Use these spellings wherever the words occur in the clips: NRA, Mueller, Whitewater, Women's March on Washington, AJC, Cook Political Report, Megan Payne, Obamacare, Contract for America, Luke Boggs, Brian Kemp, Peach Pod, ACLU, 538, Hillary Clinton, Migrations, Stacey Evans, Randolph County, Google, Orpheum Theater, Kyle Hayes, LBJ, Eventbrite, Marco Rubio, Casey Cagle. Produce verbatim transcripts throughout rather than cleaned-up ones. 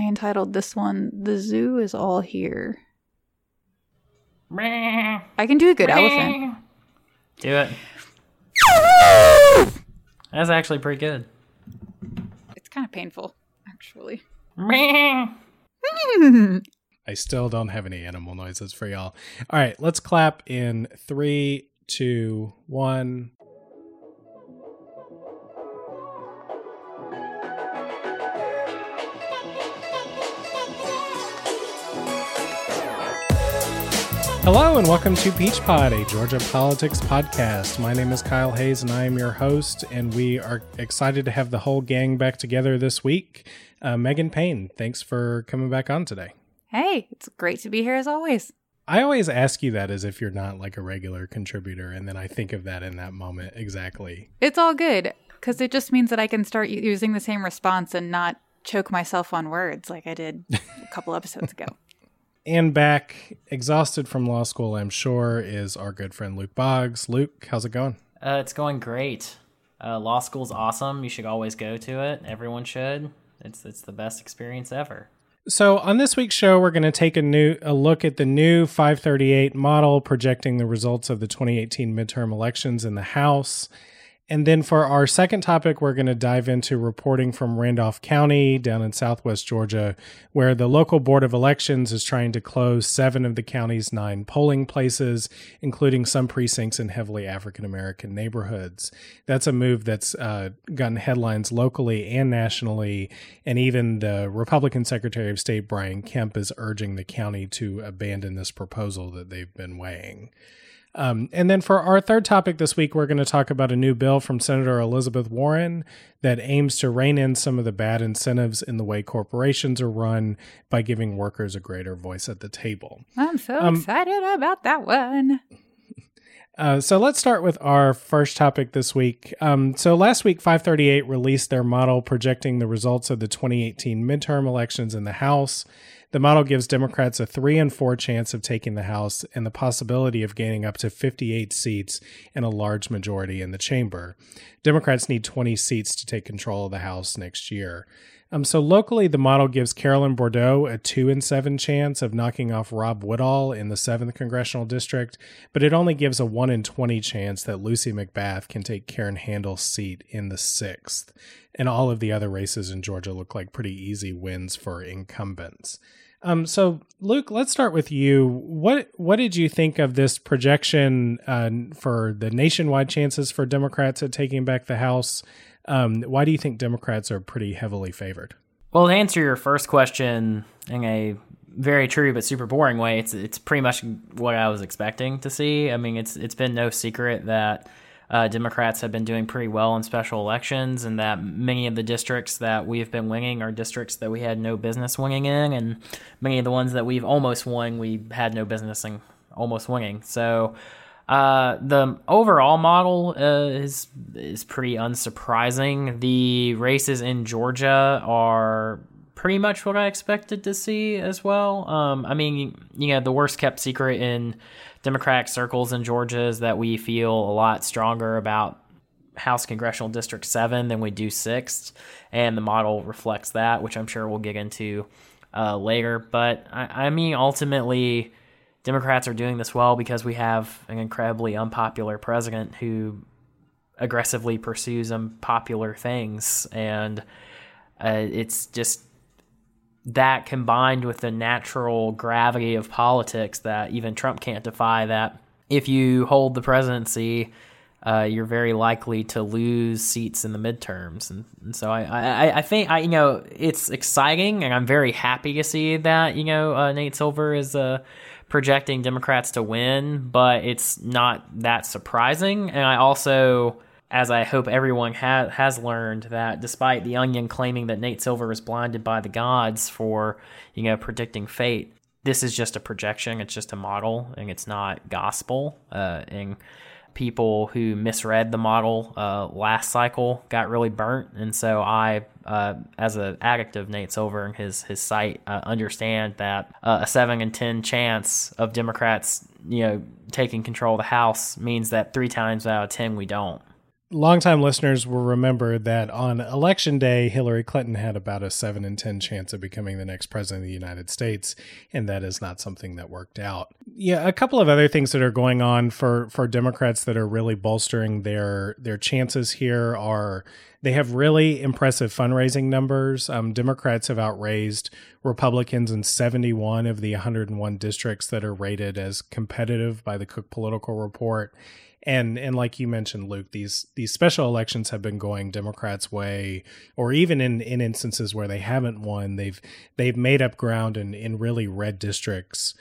I entitled this one, The Zoo Is All Here. I can do a good elephant. Do it. That's actually pretty good. It's kind of painful, actually. I still don't have any animal noises for y'all. All right, let's clap in three, two, one. Hello and welcome to Peach Pod, a Georgia politics podcast. My name is Kyle Hayes and I am your host, and we are excited to have the whole gang back together this week. Uh, Megan Payne, thanks for coming back on today. Hey, it's great to be here as always. I always ask you that as if you're not like a regular contributor, and then I think of that in that moment exactly. It's all good, because it just means that I can start using the same response and not choke myself on words like I did a couple episodes ago. And back, exhausted from law school, I'm sure, is our good friend Luke Boggs. Luke, how's it going? Uh, it's going great. Uh, law school's awesome. You should always go to it. Everyone should. It's it's the best experience ever. So on this week's show, we're going to take a new a look at the new five thirty-eight model, projecting the results of the twenty eighteen midterm elections in the House. And then for our second topic, we're going to dive into reporting from Randolph County down in southwest Georgia, where the local board of elections is trying to close seven of the county's nine polling places, including some precincts in heavily African-American neighborhoods. That's a move that's uh, gotten headlines locally and nationally, and even the Republican Secretary of State, Brian Kemp, is urging the county to abandon this proposal that they've been weighing. Um, and then for our third topic this week, we're going to talk about a new bill from Senator Elizabeth Warren that aims to rein in some of the bad incentives in the way corporations are run by giving workers a greater voice at the table. I'm so um, excited about that one. Uh, so let's start with our first topic this week. Um, so last week, five thirty-eight released their model projecting the results of the twenty eighteen midterm elections in the House. The model gives Democrats a three in four chance of taking the House and the possibility of gaining up to fifty-eight seats and a large majority in the chamber. Democrats need twenty seats to take control of the House next year. Um, so locally, the model gives Carolyn Bordeaux a two in seven chance of knocking off Rob Woodall in the seventh Congressional District, but it only gives a one in twenty chance that Lucy McBath can take Karen Handel's seat in the sixth. And all of the other races in Georgia look like pretty easy wins for incumbents. Um, so, Luke, let's start with you. What what did you think of this projection uh, for the nationwide chances for Democrats at taking back the House? Um, why do you think Democrats are pretty heavily favored? Well, to answer your first question in a very true but super boring way, it's it's pretty much what I was expecting to see. I mean, it's it's been no secret that uh, Democrats have been doing pretty well in special elections, and that many of the districts that we've been winning are districts that we had no business winning in, and many of the ones that we've almost won, we had no business in almost winning. So Uh, the overall model uh, is is pretty unsurprising. The races in Georgia are pretty much what I expected to see as well. Um, I mean, you know, the worst kept secret in Democratic circles in Georgia is that we feel a lot stronger about House Congressional District seven than we do sixth, and the model reflects that, which I'm sure we'll get into uh, later. But, I, I mean, ultimately, Democrats are doing this well because we have an incredibly unpopular president who aggressively pursues unpopular things. And uh, it's just that, combined with the natural gravity of politics that even Trump can't defy, that if you hold the presidency, uh, you're very likely to lose seats in the midterms. And, and so I, I, I think, I, you know, it's exciting, and I'm very happy to see that, you know, uh, Nate Silver is a, uh, projecting Democrats to win, but it's not that surprising. And I also, as I hope everyone ha- has learned, that despite The Onion claiming that Nate Silver is blinded by the gods for, you know, predicting fate, this is just a projection. It's just a model, and it's not gospel. Uh, and people who misread the model uh, last cycle got really burnt. And so I, uh, as an addict of Nate Silver and his his site, uh, understand that uh, a seven in ten chance of Democrats, you know, taking control of the House means that three times out of ten we don't. longtime listeners will remember that on Election Day, Hillary Clinton had about a seven in ten chance of becoming the next president of the United States, and that is not something that worked out. Yeah, a couple of other things that are going on for, for Democrats that are really bolstering their, their chances here are they have really impressive fundraising numbers. Um, Democrats have outraised Republicans in seventy-one of the one hundred one districts that are rated as competitive by the Cook Political Report. And and like you mentioned, Luke, these these special elections have been going Democrats' way, or even in, in instances where they haven't won, they've they've made up ground in, in really red districts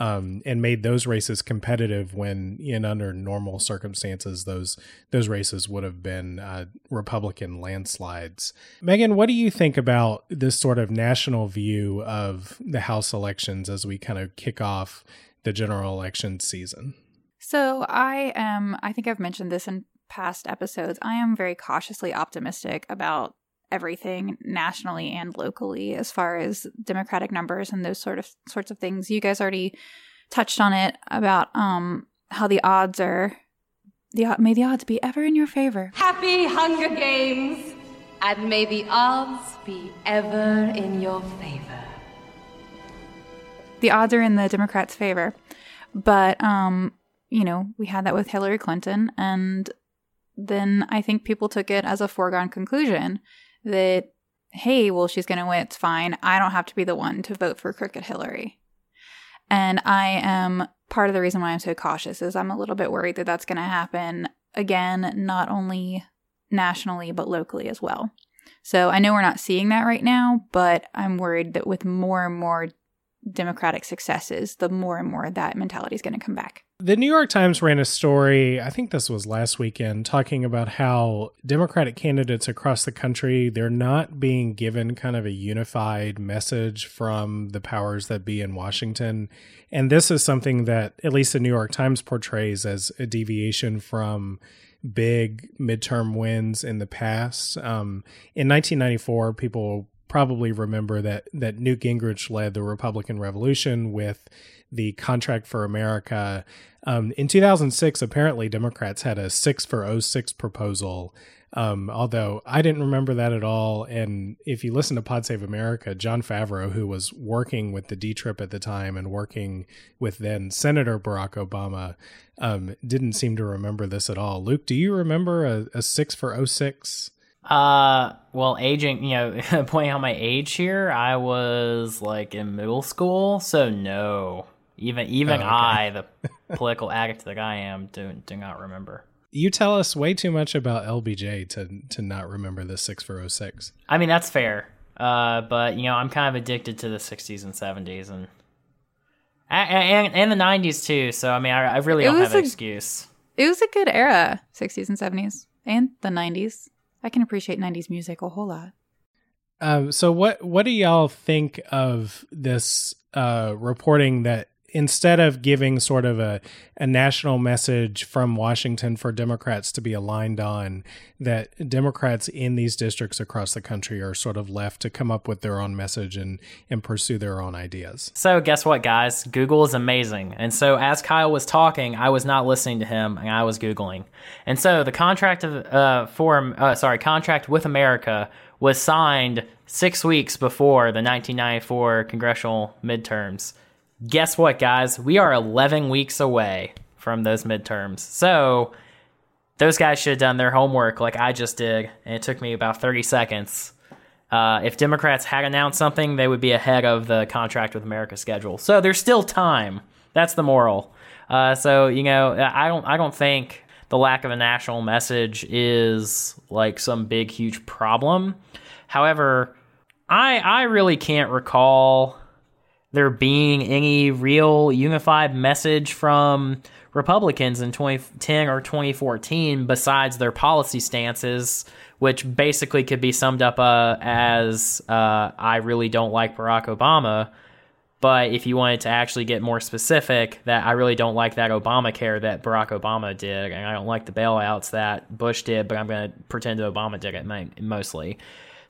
um, and made those races competitive when, in under normal circumstances, those those races would have been uh, Republican landslides. Megan, what do you think about this sort of national view of the House elections as we kind of kick off the general election season? So I am, I think I've mentioned this in past episodes, I am very cautiously optimistic about everything nationally and locally as far as Democratic numbers and those sort of sorts of things. You guys already touched on it about um, how the odds are, the may the odds be ever in your favor. Happy Hunger Games, and may the odds be ever in your favor. The odds are in the Democrats' favor, but um. You know, we had that with Hillary Clinton, and then I think people took it as a foregone conclusion that, hey, well, she's going to win. It's fine. I don't have to be the one to vote for crooked Hillary. And I am part of the reason why I'm so cautious is I'm a little bit worried that that's going to happen again, not only nationally, but locally as well. So I know we're not seeing that right now, but I'm worried that with more and more Democratic successes, the more and more that mentality is going to come back. The New York Times ran a story, I think this was last weekend, talking about how Democratic candidates across the country, they're not being given kind of a unified message from the powers that be in Washington. And this is something that at least the New York Times portrays as a deviation from big midterm wins in the past. Um, in nineteen ninety-four, people probably remember that that Newt Gingrich led the Republican Revolution with the Contract for America. Um, in two thousand six, apparently Democrats had a six for oh six proposal, um, although I didn't remember that at all. And if you listen to Pod Save America, John Favreau, who was working with the D-Trip at the time and working with then Senator Barack Obama, um, didn't seem to remember this at all. Luke, do you remember a, a six for oh six? Uh, well, aging, you know, pointing out my age here, I was like in middle school, so no, even even oh, okay. I, the political addict that I am, do do not remember. You tell us way too much about L B J to to not remember the six for oh six. I mean, that's fair. Uh, but you know, I'm kind of addicted to the sixties and seventies and and, and the nineties too. So I mean, I, I really it don't have an excuse. It was a good era, sixties and seventies, and the nineties. I can appreciate nineties music a whole lot. Um, so what what do y'all think of this uh, reporting that instead of giving sort of a, a national message from Washington for Democrats to be aligned on, that Democrats in these districts across the country are sort of left to come up with their own message and, and pursue their own ideas? So guess what, guys? Google is amazing. And so as Kyle was talking, I was not listening to him and I was Googling. And so the contract of, uh, for, uh, sorry, Contract with America was signed six weeks before the nineteen ninety-four congressional midterms. Guess what, guys? We are eleven weeks away from those midterms. So those guys should have done their homework like I just did, and it took me about thirty seconds. Uh, if Democrats had announced something, they would be ahead of the Contract with America schedule. So there's still time. That's the moral. Uh, so, you know, I don't, I don't think the lack of a national message is like some big, huge problem. However, I, I really can't recall there being any real unified message from Republicans in twenty ten or twenty fourteen besides their policy stances, which basically could be summed up uh, as uh, I really don't like Barack Obama. But if you wanted to actually get more specific, that I really don't like that Obamacare that Barack Obama did, and I don't like the bailouts that Bush did, but I'm going to pretend that Obama did it mostly.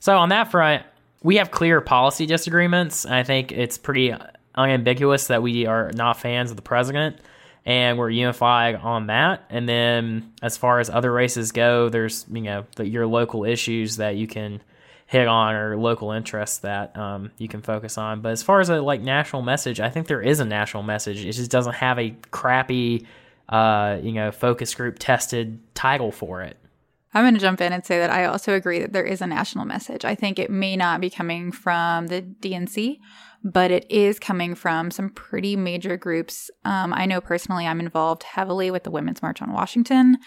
So on that front, we have clear policy disagreements. I think it's pretty unambiguous that we are not fans of the president. and we're unified on that. And then as far as other races go, there's, you know, the, your local issues that you can hit on or local interests that um, you can focus on. But as far as a like national message, I think there is a national message. It just doesn't have a crappy, uh, you know, focus group tested title for it. I'm going to jump in and say that I also agree that there is a national message. I think it may not be coming from the D N C, but it is coming from some pretty major groups. Um, I know personally I'm involved heavily with the Women's March on Washington.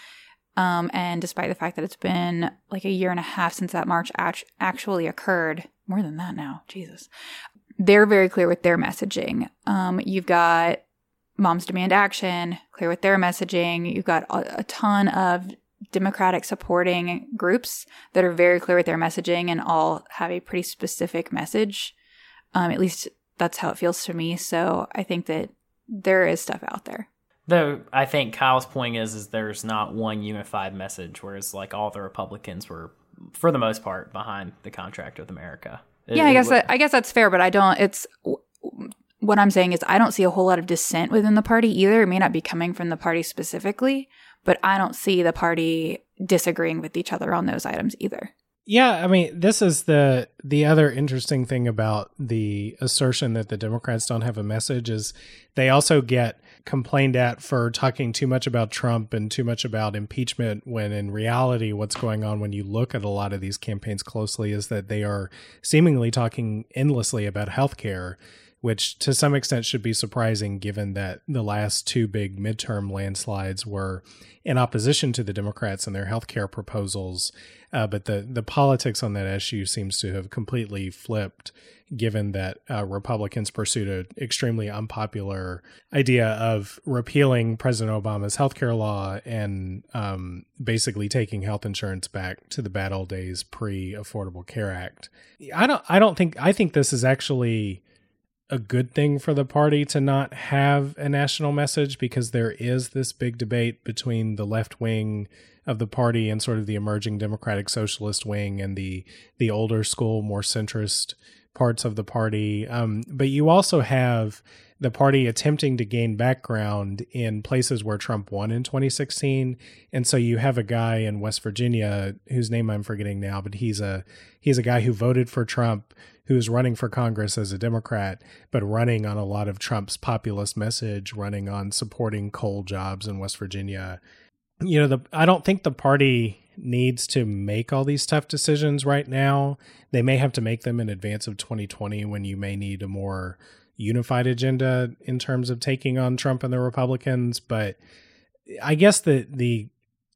Um, and despite the fact that it's been like a year and a half since that march act- actually occurred, more than that now, Jesus, they're very clear with their messaging. Um, you've got Moms Demand Action, clear with their messaging. You've got a, a ton of Democratic supporting groups that are very clear with their messaging and all have a pretty specific message. Um, at least that's how it feels to me. So I think that there is stuff out there. Though I think Kyle's point is, is there's not one unified message, whereas like all the Republicans were, for the most part, behind the Contract with America. It, yeah, I guess that, I guess that's fair, but I don't. It's what I'm saying is I don't see a whole lot of dissent within the party either. It may not be coming from the party specifically, but I don't see the party disagreeing with each other on those items either. Yeah, I mean, this is the the other interesting thing about the assertion that the Democrats don't have a message is they also get complained at for talking too much about Trump and too much about impeachment, when in reality what's going on when you look at a lot of these campaigns closely is that they are seemingly talking endlessly about healthcare, which to some extent should be surprising given that the last two big midterm landslides were in opposition to the Democrats and their healthcare proposals. Uh, but the, the politics on that issue seems to have completely flipped, given that uh, Republicans pursued an extremely unpopular idea of repealing President Obama's healthcare law and um, basically taking health insurance back to the bad old days pre-Affordable Care Act. I don't. I don't think. I think this is actually a good thing for the party to not have a national message, because there is this big debate between the left wing of the party and sort of the emerging Democratic Socialist wing and the the older school, more centrist parts of the party. Um, but you also have the party attempting to gain background in places where Trump won in twenty sixteen. And so you have a guy in West Virginia whose name I'm forgetting now, but he's a he's a guy who voted for Trump, who's running for Congress as a Democrat, but running on a lot of Trump's populist message, running on supporting coal jobs in West Virginia. You know, the, I don't think the party needs to make all these tough decisions right now. They may have to make them in advance of twenty twenty, when you may need a more unified agenda in terms of taking on Trump and the Republicans. But I guess the the,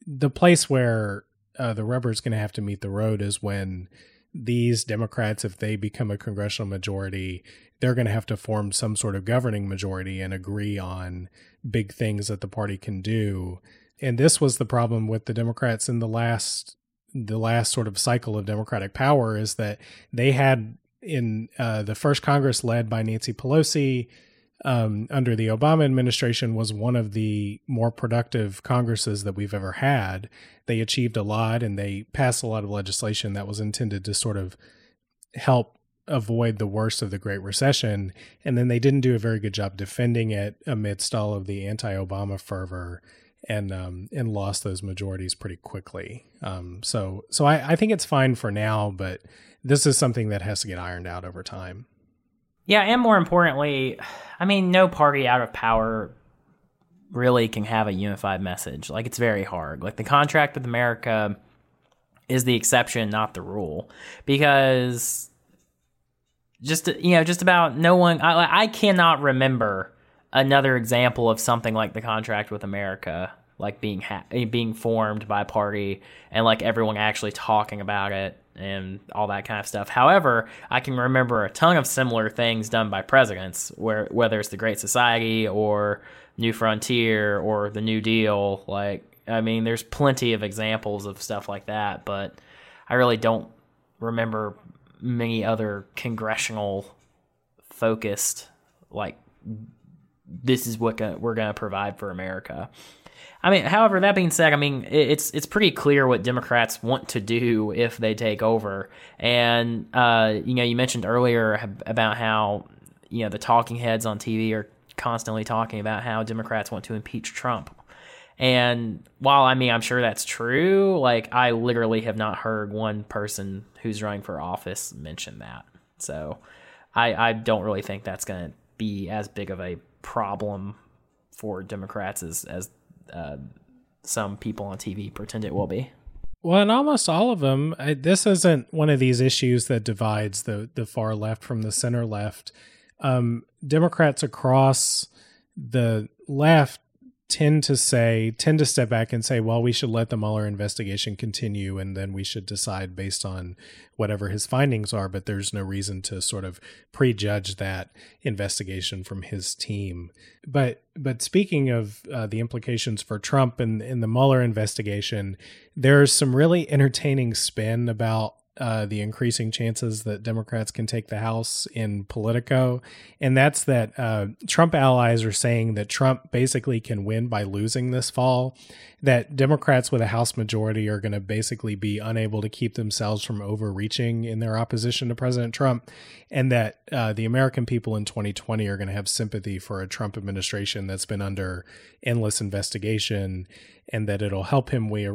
the place where uh, the rubber is going to have to meet the road is when these Democrats, if they become a congressional majority, they're going to have to form some sort of governing majority and agree on big things that the party can do. And this was the problem with the Democrats in the last the last sort of cycle of Democratic power, is that they had in uh, the first Congress led by Nancy Pelosi um, under the Obama administration was one of the more productive Congresses that we've ever had. They achieved a lot and they passed a lot of legislation that was intended to sort of help avoid the worst of the Great Recession. And then they didn't do a very good job defending it amidst all of the anti-Obama fervor, and um, and lost those majorities pretty quickly. Um, so so I, I think it's fine for now, but this is something that has to get ironed out over time. Yeah, and more importantly, I mean, no party out of power really can have a unified message. Like, it's very hard. Like, the Contract with America is the exception, not the rule, because just, you know, just about no one, I, I cannot remember another example of something like the Contract with America, like being ha- being formed by party and like everyone actually talking about it and all that kind of stuff. However, I can remember a ton of similar things done by presidents, where whether it's the Great Society or New Frontier or the New Deal. Like, I mean, there's plenty of examples of stuff like that, but I really don't remember many other congressional focused, like, this is what we're going to provide for America. I mean, however, that being said, I mean, it's it's pretty clear what Democrats want to do if they take over. And, uh, you know, you mentioned earlier about how, you know, the talking heads on T V are constantly talking about how Democrats want to impeach Trump. And while, I mean, I'm sure that's true, like, I literally have not heard one person who's running for office mention that. So I, I don't really think that's going to be as big of a problem for Democrats as, as uh, some people on T V pretend it will be. Well, and almost all of them, I, this isn't one of these issues that divides the, the far left from the center left. Um, Democrats across the left tend to say, tend to step back and say, well, we should let the Mueller investigation continue, and then we should decide based on whatever his findings are. But there's no reason to sort of prejudge that investigation from his team. But but speaking of uh, the implications for Trump and in the Mueller investigation, there's some really entertaining spin about Uh, the increasing chances that Democrats can take the House in Politico. And that's that uh, Trump allies are saying that Trump basically can win by losing this fall, that Democrats with a House majority are going to basically be unable to keep themselves from overreaching in their opposition to President Trump, and that uh, the American people in twenty twenty are going to have sympathy for a Trump administration that's been under endless investigation, and that it'll help him we.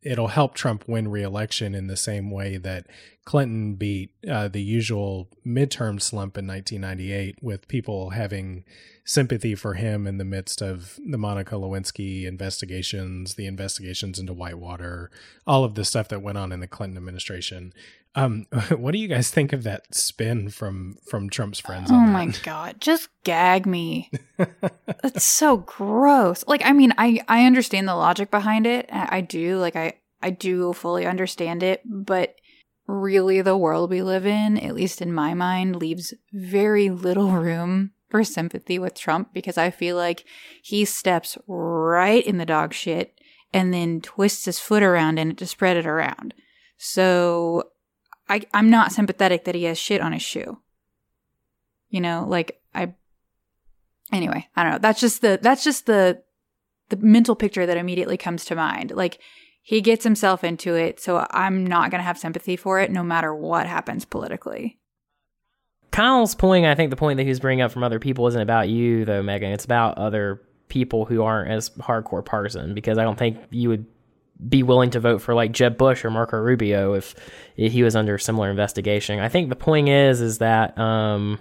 It'll help Trump win re-election in the same way that Clinton beat uh, the usual midterm slump in nineteen ninety-eight, with people having sympathy for him in the midst of the Monica Lewinsky investigations, the investigations into Whitewater, all of the stuff that went on in the Clinton administration. Um, what do you guys think of that spin from from Trump's friends? Oh on my God, just gag me. That's so gross. Like, I mean, I, I understand the logic behind it. I, I do. Like, I, I do fully understand it. But really, the world we live in, at least in my mind, leaves very little room for sympathy with Trump, because I feel like he steps right in the dog shit and then twists his foot around in it to spread it around. So I, I'm not sympathetic that he has shit on his shoe. You know, like I, anyway, I don't know. That's just the, that's just the, the mental picture that immediately comes to mind. Like, he gets himself into it. So I'm not going to have sympathy for it no matter what happens politically. Kyle's point, I think the point that he was bringing up from other people isn't about you though, Megan. It's about other people who aren't as hardcore partisan, because I don't think you would be willing to vote for like Jeb Bush or Marco Rubio if, if he was under a similar investigation. I think the point is, is that, um,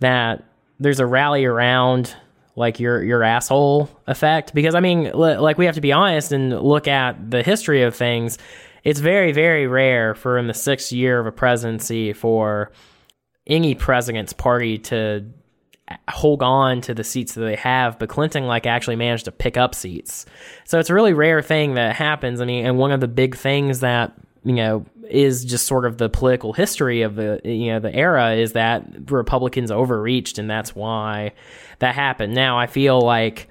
that there's a rally around like your, your asshole effect, because I mean, l- like we have to be honest and look at the history of things. It's very, very rare for in the sixth year of a presidency for any president's party to hold on to the seats that they have, but Clinton like actually managed to pick up seats. So it's a really rare thing that happens. I mean, and one of the big things that, you know, is just sort of the political history of the, you know, the era is that Republicans overreached, and that's why that happened. Now I feel like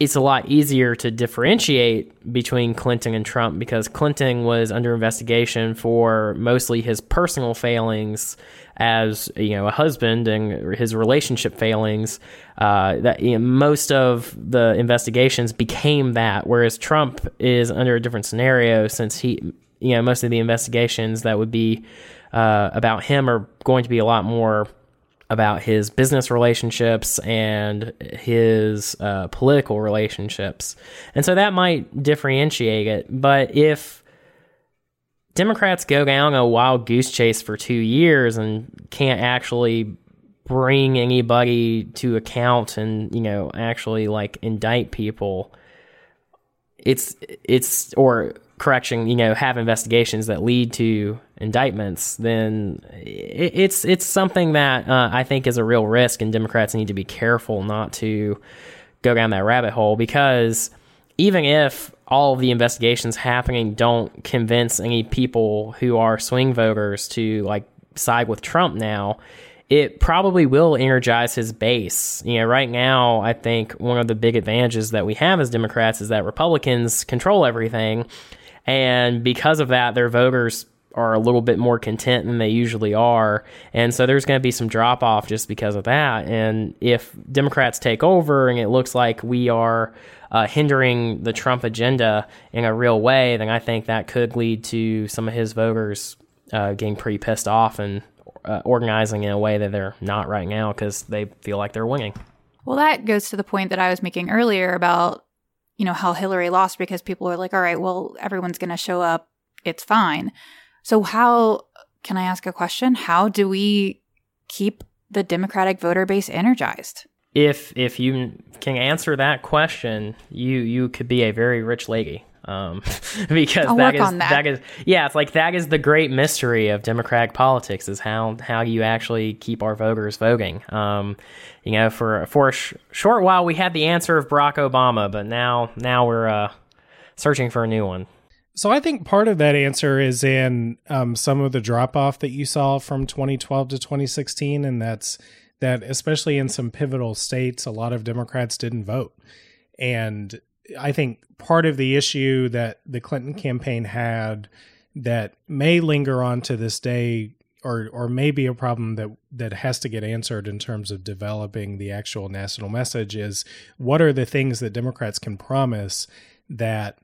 it's a lot easier to differentiate between Clinton and Trump, because Clinton was under investigation for mostly his personal failings as, you know, a husband and his relationship failings. Uh, that, you know, most of the investigations became that, whereas Trump is under a different scenario, since he, you know, most of the investigations that would be uh, about him are going to be a lot more about his business relationships and his uh, political relationships. And so that might differentiate it. But if Democrats go down a wild goose chase for two years and can't actually bring anybody to account and, you know, actually like indict people, it's, it's, or correction, you know, have investigations that lead to indictments, then it's it's something that uh, I think is a real risk, and Democrats need to be careful not to go down that rabbit hole, because even if all of the investigations happening don't convince any people who are swing voters to like side with Trump now, it probably will energize his base. You know, right now, I think one of the big advantages that we have as Democrats is that Republicans control everything, and because of that, their voters are a little bit more content than they usually are. And so there's going to be some drop off just because of that. And if Democrats take over and it looks like we are uh, hindering the Trump agenda in a real way, then I think that could lead to some of his voters uh, getting pretty pissed off and uh, organizing in a way that they're not right now because they feel like they're winning. Well, that goes to the point that I was making earlier about, you know, how Hillary lost because people were like, all right, well, everyone's going to show up. It's fine. So how – can I ask a question? How do we keep the Democratic voter base energized? If if you can answer that question, you you could be a very rich lady. Um, because I'll that is that. that is yeah, it's like that is the great mystery of Democratic politics is how how you actually keep our voters voting. Um, you know, for for a sh- short while we had the answer of Barack Obama, but now now we're uh, searching for a new one. So I think part of that answer is in um, some of the drop off that you saw from twenty twelve to twenty sixteen, and that's that especially in some pivotal states, a lot of Democrats didn't vote. And I think part of the issue that the Clinton campaign had that may linger on to this day or or may be a problem that, that has to get answered in terms of developing the actual national message is what are the things that Democrats can promise that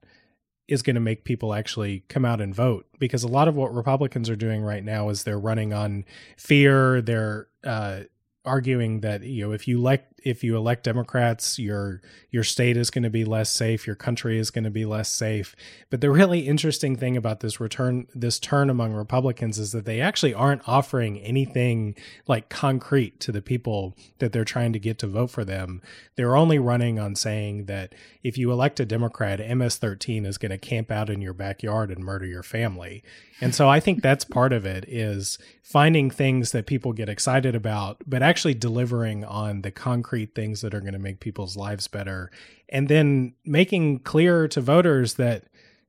is going to make people actually come out and vote? Because a lot of what Republicans are doing right now is they're running on fear. They're uh, arguing that, you know, if you elect if you elect Democrats, your your state is going to be less safe, your country is going to be less safe. But the really interesting thing about this return this turn among Republicans is that they actually aren't offering anything like concrete to the people that they're trying to get to vote for them. They're only running on saying that if you elect a Democrat, M S thirteen is going to camp out in your backyard and murder your family. And so I think that's part of it is finding things that people get excited about, but actually delivering on the concrete things that are going to make people's lives better. And then making clear to voters that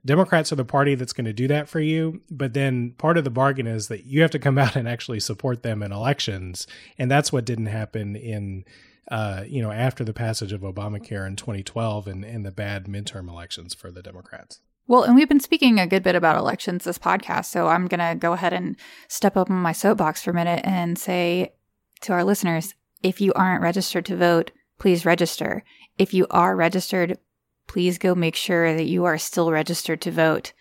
Democrats are the party that's going to do that for you. But then part of the bargain is that you have to come out and actually support them in elections. And that's what didn't happen in, uh, you know, after the passage of Obamacare in twenty twelve and, and the bad midterm elections for the Democrats. Well, and we've been speaking a good bit about elections this podcast. So I'm going to go ahead and step up on my soapbox for a minute and say to our listeners, if you aren't registered to vote, please register. If you are registered, please go make sure that you are still registered to vote.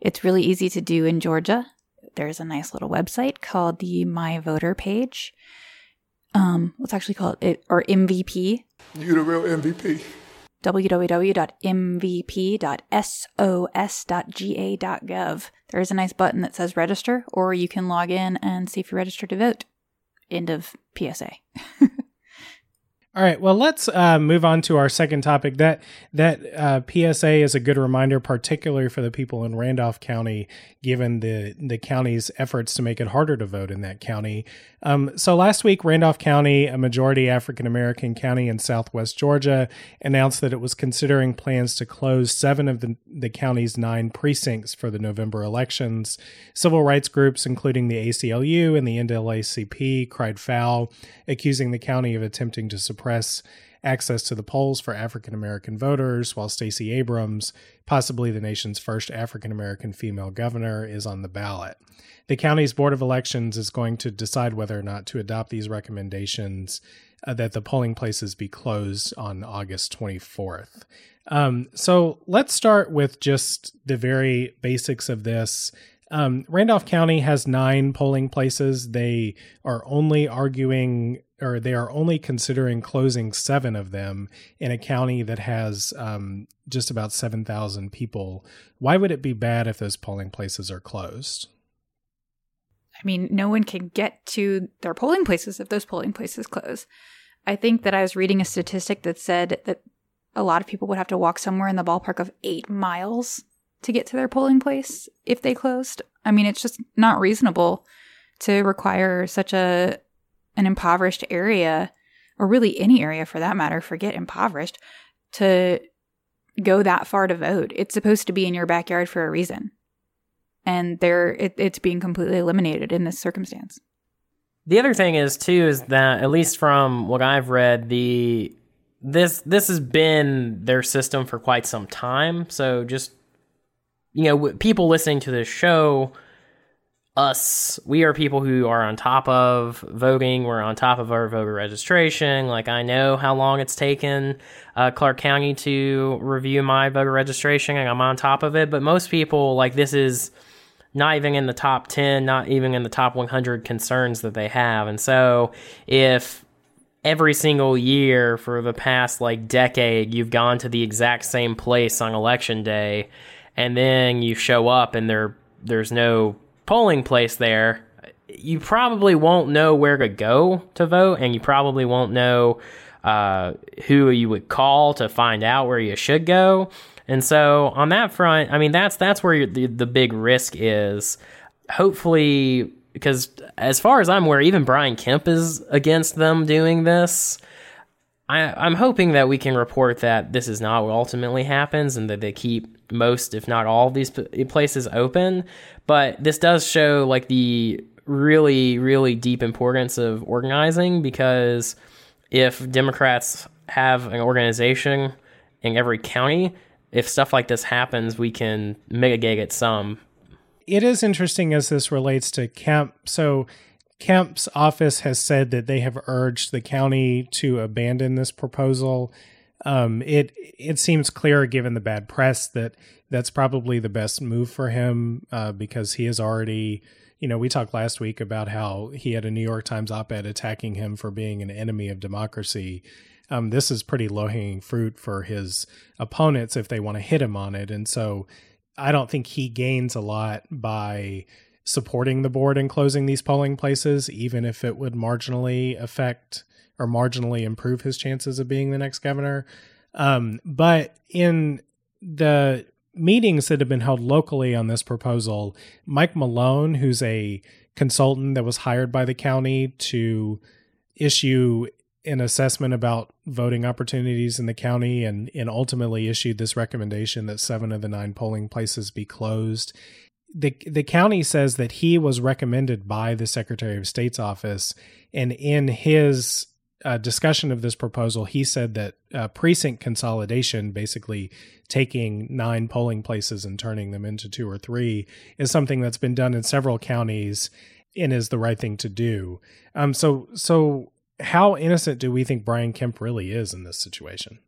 It's really easy to do in Georgia. There's a nice little website called the My Voter page. Um, let's actually call it, or M V P. You the real M V P. w w w dot m v p dot s o s dot g a dot gov. There's a nice button that says register, or you can log in and see if you're registered to vote. End of P S A. All right. Well, let's uh, move on to our second topic. That that uh, P S A is a good reminder, particularly for the people in Randolph County, given the the county's efforts to make it harder to vote in that county. Um, so last week, Randolph County, a majority African-American county in southwest Georgia, announced that it was considering plans to close seven of the, the county's nine precincts for the November elections. Civil rights groups, including the A C L U and the N double A C P, cried foul, accusing the county of attempting to suppress access to the polls for African-American voters, while Stacey Abrams, possibly the nation's first African-American female governor, is on the ballot. The county's Board of Elections is going to decide whether or not to adopt these recommendations uh, that the polling places be closed on August twenty-fourth. Um, so let's start with just the very basics of this. Um, Randolph County has nine polling places. They are only arguing or they are only considering closing seven of them in a county that has um, just about seven thousand people. Why would it be bad if those polling places are closed? I mean, no one can get to their polling places if those polling places close. I think that I was reading a statistic that said that a lot of people would have to walk somewhere in the ballpark of eight miles to get to their polling place if they closed. I mean, it's just not reasonable to require such a an impoverished area, or really any area for that matter, forget impoverished, to go that far to vote. It's supposed to be in your backyard for a reason. And there, it, it's being completely eliminated in this circumstance. The other thing is, too, is that, at least from what I've read, the this this has been their system for quite some time. So just, you know, people listening to this show, us, we are people who are on top of voting. We're on top of our voter registration. Like, I know how long it's taken uh, Clark County to review my voter registration, and I'm on top of it. But most people, like, this is not even in the top ten, not even in the top one hundred concerns that they have. And so if every single year for the past like decade, you've gone to the exact same place on election day, and then you show up and there there's no polling place there, you probably won't know where to go to vote, and you probably won't know uh, who you would call to find out where you should go. And so on that front, I mean, that's that's where the, the big risk is. Hopefully, because as far as I'm aware, even Brian Kemp is against them doing this. I, I'm hoping that we can report that this is not what ultimately happens and that they keep most, if not all, of these places open. But this does show like the really, really deep importance of organizing, because if Democrats have an organization in every county, if stuff like this happens, we can mitigate it some. It is interesting as this relates to Kemp. So Kemp's office has said that they have urged the county to abandon this proposal. Um, it it seems clear, given the bad press, that that's probably the best move for him uh, because he is already, you know, we talked last week about how he had a New York Times op-ed attacking him for being an enemy of democracy. Um, this is pretty low-hanging fruit for his opponents if they want to hit him on it. And so I don't think he gains a lot by supporting the board and closing these polling places, even if it would marginally affect or marginally improve his chances of being the next governor. Um, but in the meetings that have been held locally on this proposal, Mike Malone, who's a consultant that was hired by the county to issue an assessment about voting opportunities in the county and, and ultimately issued this recommendation that seven of the nine polling places be closed. The the county says that he was recommended by the Secretary of State's office. And in his uh, discussion of this proposal, he said that uh, precinct consolidation, basically taking nine polling places and turning them into two or three, is something that's been done in several counties and is the right thing to do. Um, so, so, How innocent do we think Brian Kemp really is in this situation?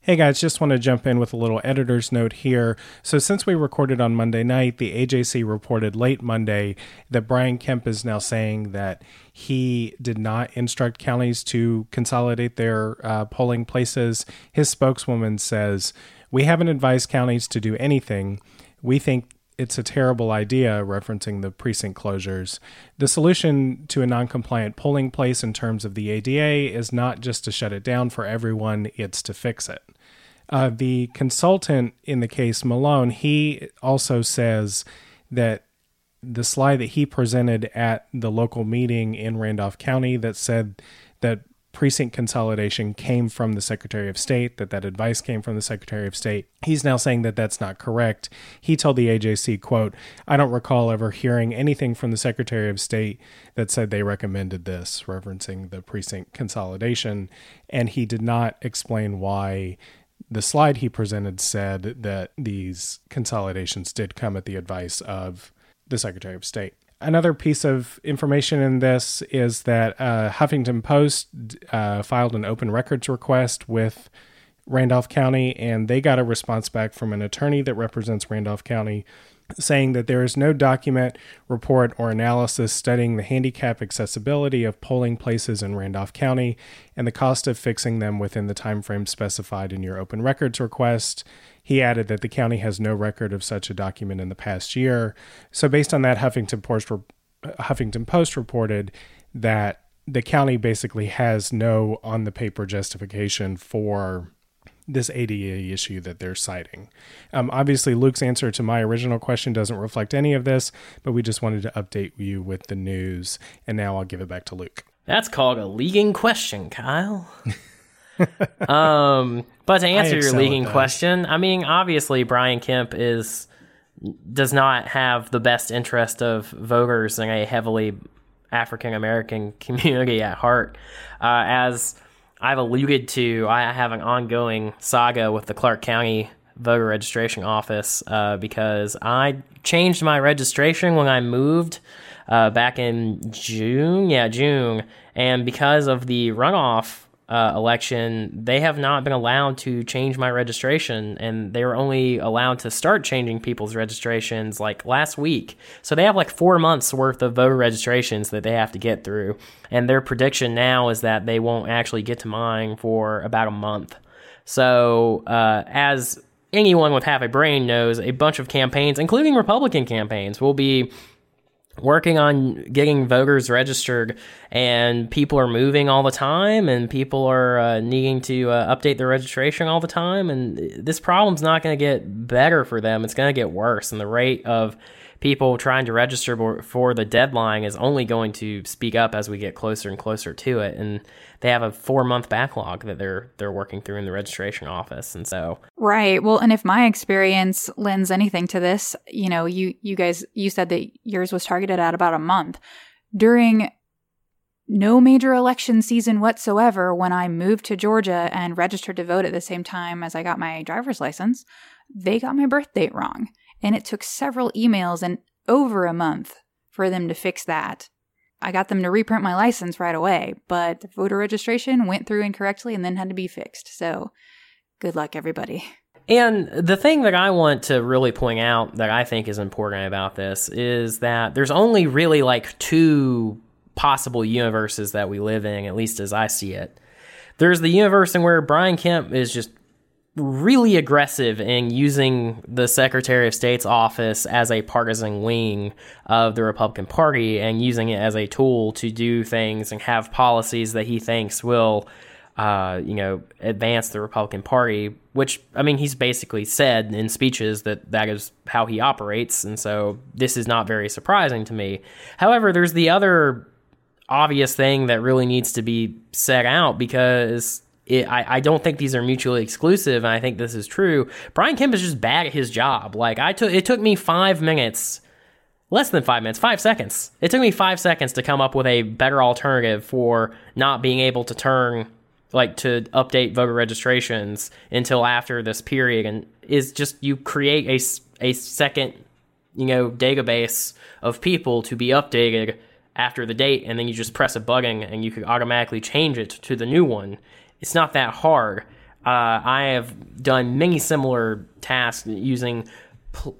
Hey guys, just want to jump in with a little editor's note here. So since we recorded on Monday night, the A J C reported late Monday that Brian Kemp is now saying that he did not instruct counties to consolidate their uh, polling places. His spokeswoman says, "We haven't advised counties to do anything. We think it's a terrible idea," referencing the precinct closures. "The solution to a non-compliant polling place in terms of the A D A is not just to shut it down for everyone, it's to fix it." Uh, the consultant in the case, Malone, he also says that the slide that he presented at the local meeting in Randolph County that said that precinct consolidation came from the Secretary of State, that that advice came from the Secretary of State. He's now saying that that's not correct. He told the A J C, quote, "I don't recall ever hearing anything from the Secretary of State that said they recommended this," referencing the precinct consolidation. And he did not explain why the slide he presented said that these consolidations did come at the advice of the Secretary of State. Another piece of information in this is that uh, Huffington Post uh, filed an open records request with Randolph County, and they got a response back from an attorney that represents Randolph County saying that there is no document, report, or analysis studying the handicap accessibility of polling places in Randolph County and the cost of fixing them within the time frame specified in your open records request. He added that the county has no record of such a document in the past year. So based on that, Huffington Post, Huffington Post reported that the county basically has no on-the-paper justification for this A D A issue that they're citing. Um, obviously, Luke's answer to my original question doesn't reflect any of this, but we just wanted to update you with the news. And now I'll give it back to Luke. That's called a leading question, Kyle. um, but to answer your leading question, I mean, obviously Brian Kemp is does not have the best interest of voters in a heavily African American community at heart. Uh, as I've alluded to, I have an ongoing saga with the Clark County voter registration office uh, because I changed my registration when I moved uh, back in June. Yeah, June. And because of the runoff uh, election, they have not been allowed to change my registration, and they were only allowed to start changing people's registrations like last week. So they have like four months worth of voter registrations that they have to get through. And their prediction now is that they won't actually get to mine for about a month. So uh, as anyone with half a brain knows, a bunch of campaigns, including Republican campaigns, will be working on getting voters registered, and people are moving all the time, and people are uh, needing to uh, update their registration all the time, and this problem's not going to get better for them. It's going to get worse, and the rate of people trying to register before the deadline is only going to speak up as we get closer and closer to it, and they have a four-month backlog that they're they're working through in the registration office, and so... Right. Well, and if my experience lends anything to this, you know, you, you guys, you said that yours was targeted at about a month. During no major election season whatsoever, when I moved to Georgia and registered to vote at the same time as I got my driver's license, they got my birth date wrong. And it took several emails and over a month for them to fix that. I got them to reprint my license right away, but the voter registration went through incorrectly and then had to be fixed. So good luck, everybody. And the thing that I want to really point out that I think is important about this is that there's only really like two possible universes that we live in, at least as I see it. There's the universe in where Brian Kemp is just really aggressive in using the Secretary of State's office as a partisan wing of the Republican Party and using it as a tool to do things and have policies that he thinks will, uh, you know, advance the Republican Party, which, I mean, he's basically said in speeches that that is how he operates. And so this is not very surprising to me. However, there's the other obvious thing that really needs to be set out, because It, I, I don't think these are mutually exclusive, and I think this is true. Brian Kemp is just bad at his job. Like, I took, it took me five minutes, less than five minutes, five seconds. It took me five seconds to come up with a better alternative for not being able to turn, like, to update voter registrations until after this period. And is just you create a, a second, you know, database of people to be updated after the date, and then you just press a button and you could automatically change it to the new one. It's not that hard. Uh, I have done many similar tasks using,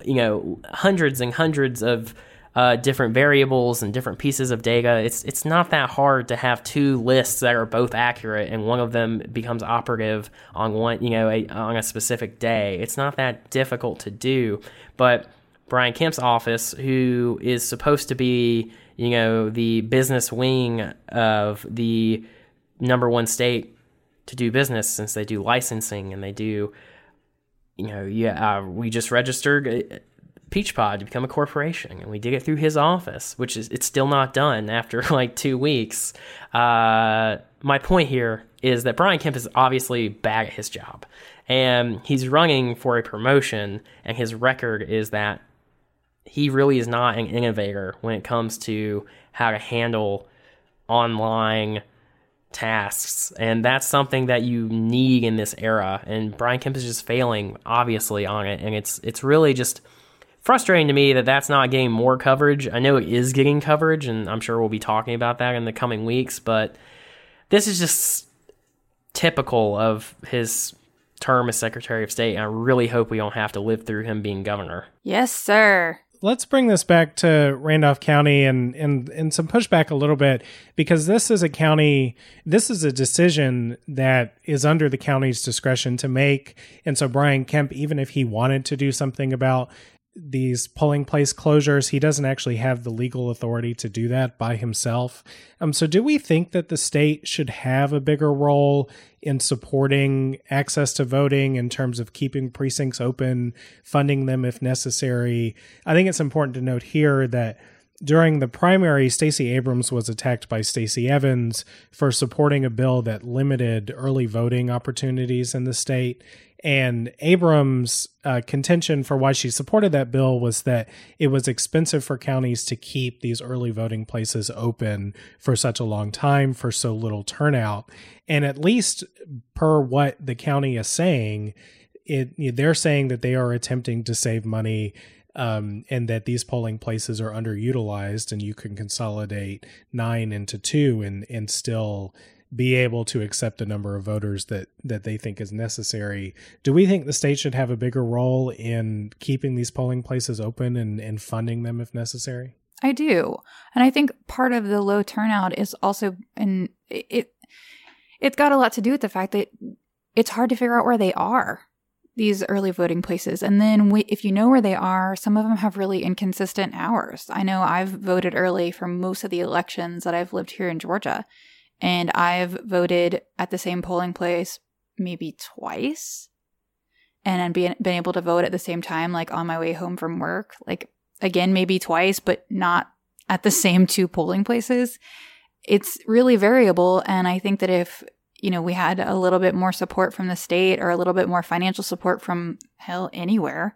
you know, hundreds and hundreds of uh, different variables and different pieces of data. It's it's not that hard to have two lists that are both accurate, and one of them becomes operative on one, you know, a, on a specific day. It's not that difficult to do. But Brian Kemp's office, who is supposed to be, you know, the business wing of the number one state to do business, since they do licensing and they do, you know, yeah, uh, we just registered Peach Pod to become a corporation, and we did it through his office, which is, it's still not done after like two weeks. Uh, my point here is that Brian Kemp is obviously bad at his job, and he's running for a promotion, and his record is that he really is not an innovator when it comes to how to handle online tasks, and that's something that you need in this era, and Brian Kemp is just failing obviously on it, and it's it's really just frustrating to me that that's not getting more coverage. I know it is getting coverage, and I'm sure we'll be talking about that in the coming weeks, but this is just typical of his term as Secretary of State, and I really hope we don't have to live through him being governor. Yes, sir. Let's bring this back to Randolph County and, and, and some pushback a little bit, because this is a county, this is a decision that is under the county's discretion to make. And so Brian Kemp, even if he wanted to do something about these polling place closures, he doesn't actually have the legal authority to do that by himself. Um, so do we think that the state should have a bigger role in supporting access to voting in terms of keeping precincts open, funding them if necessary? I think it's important to note here that during the primary, Stacey Abrams was attacked by Stacey Evans for supporting a bill that limited early voting opportunities in the state. And Abrams' uh, contention for why she supported that bill was that it was expensive for counties to keep these early voting places open for such a long time for so little turnout. And at least per what the county is saying, it, they're saying that they are attempting to save money, Um, and that these polling places are underutilized, and you can consolidate nine into two and and still be able to accept the number of voters that, that they think is necessary. Do we think the state should have a bigger role in keeping these polling places open and, and funding them if necessary? I do. And I think part of the low turnout is also, and it, it's got a lot to do with the fact that it's hard to figure out where they are, these early voting places. And then we, if you know where they are, some of them have really inconsistent hours. I know I've voted early for most of the elections that I've lived here in Georgia. And I've voted at the same polling place maybe twice. And I've been, been able to vote at the same time, like on my way home from work. Like, again, maybe twice, but not at the same two polling places. It's really variable. And I think that if, you know, we had a little bit more support from the state or a little bit more financial support from, hell, anywhere,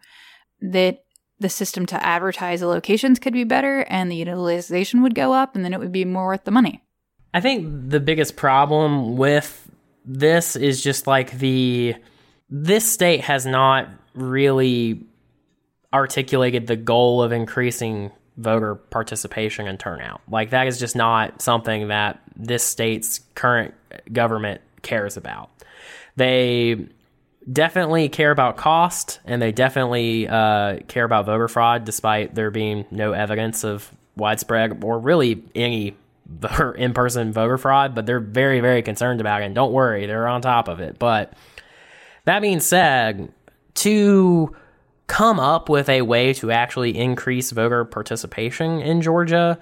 that the system to advertise the locations could be better and the utilization would go up, and then it would be more worth the money. I think the biggest problem with this is just like the, this state has not really articulated the goal of increasing voter participation and turnout. Like, that is just not something that this state's current government cares about. They definitely care about cost, and they definitely uh, care about voter fraud, despite there being no evidence of widespread or really any voter, in-person voter fraud, but they're very, very concerned about it. And don't worry, they're on top of it. But that being said, to come up with a way to actually increase voter participation in Georgia,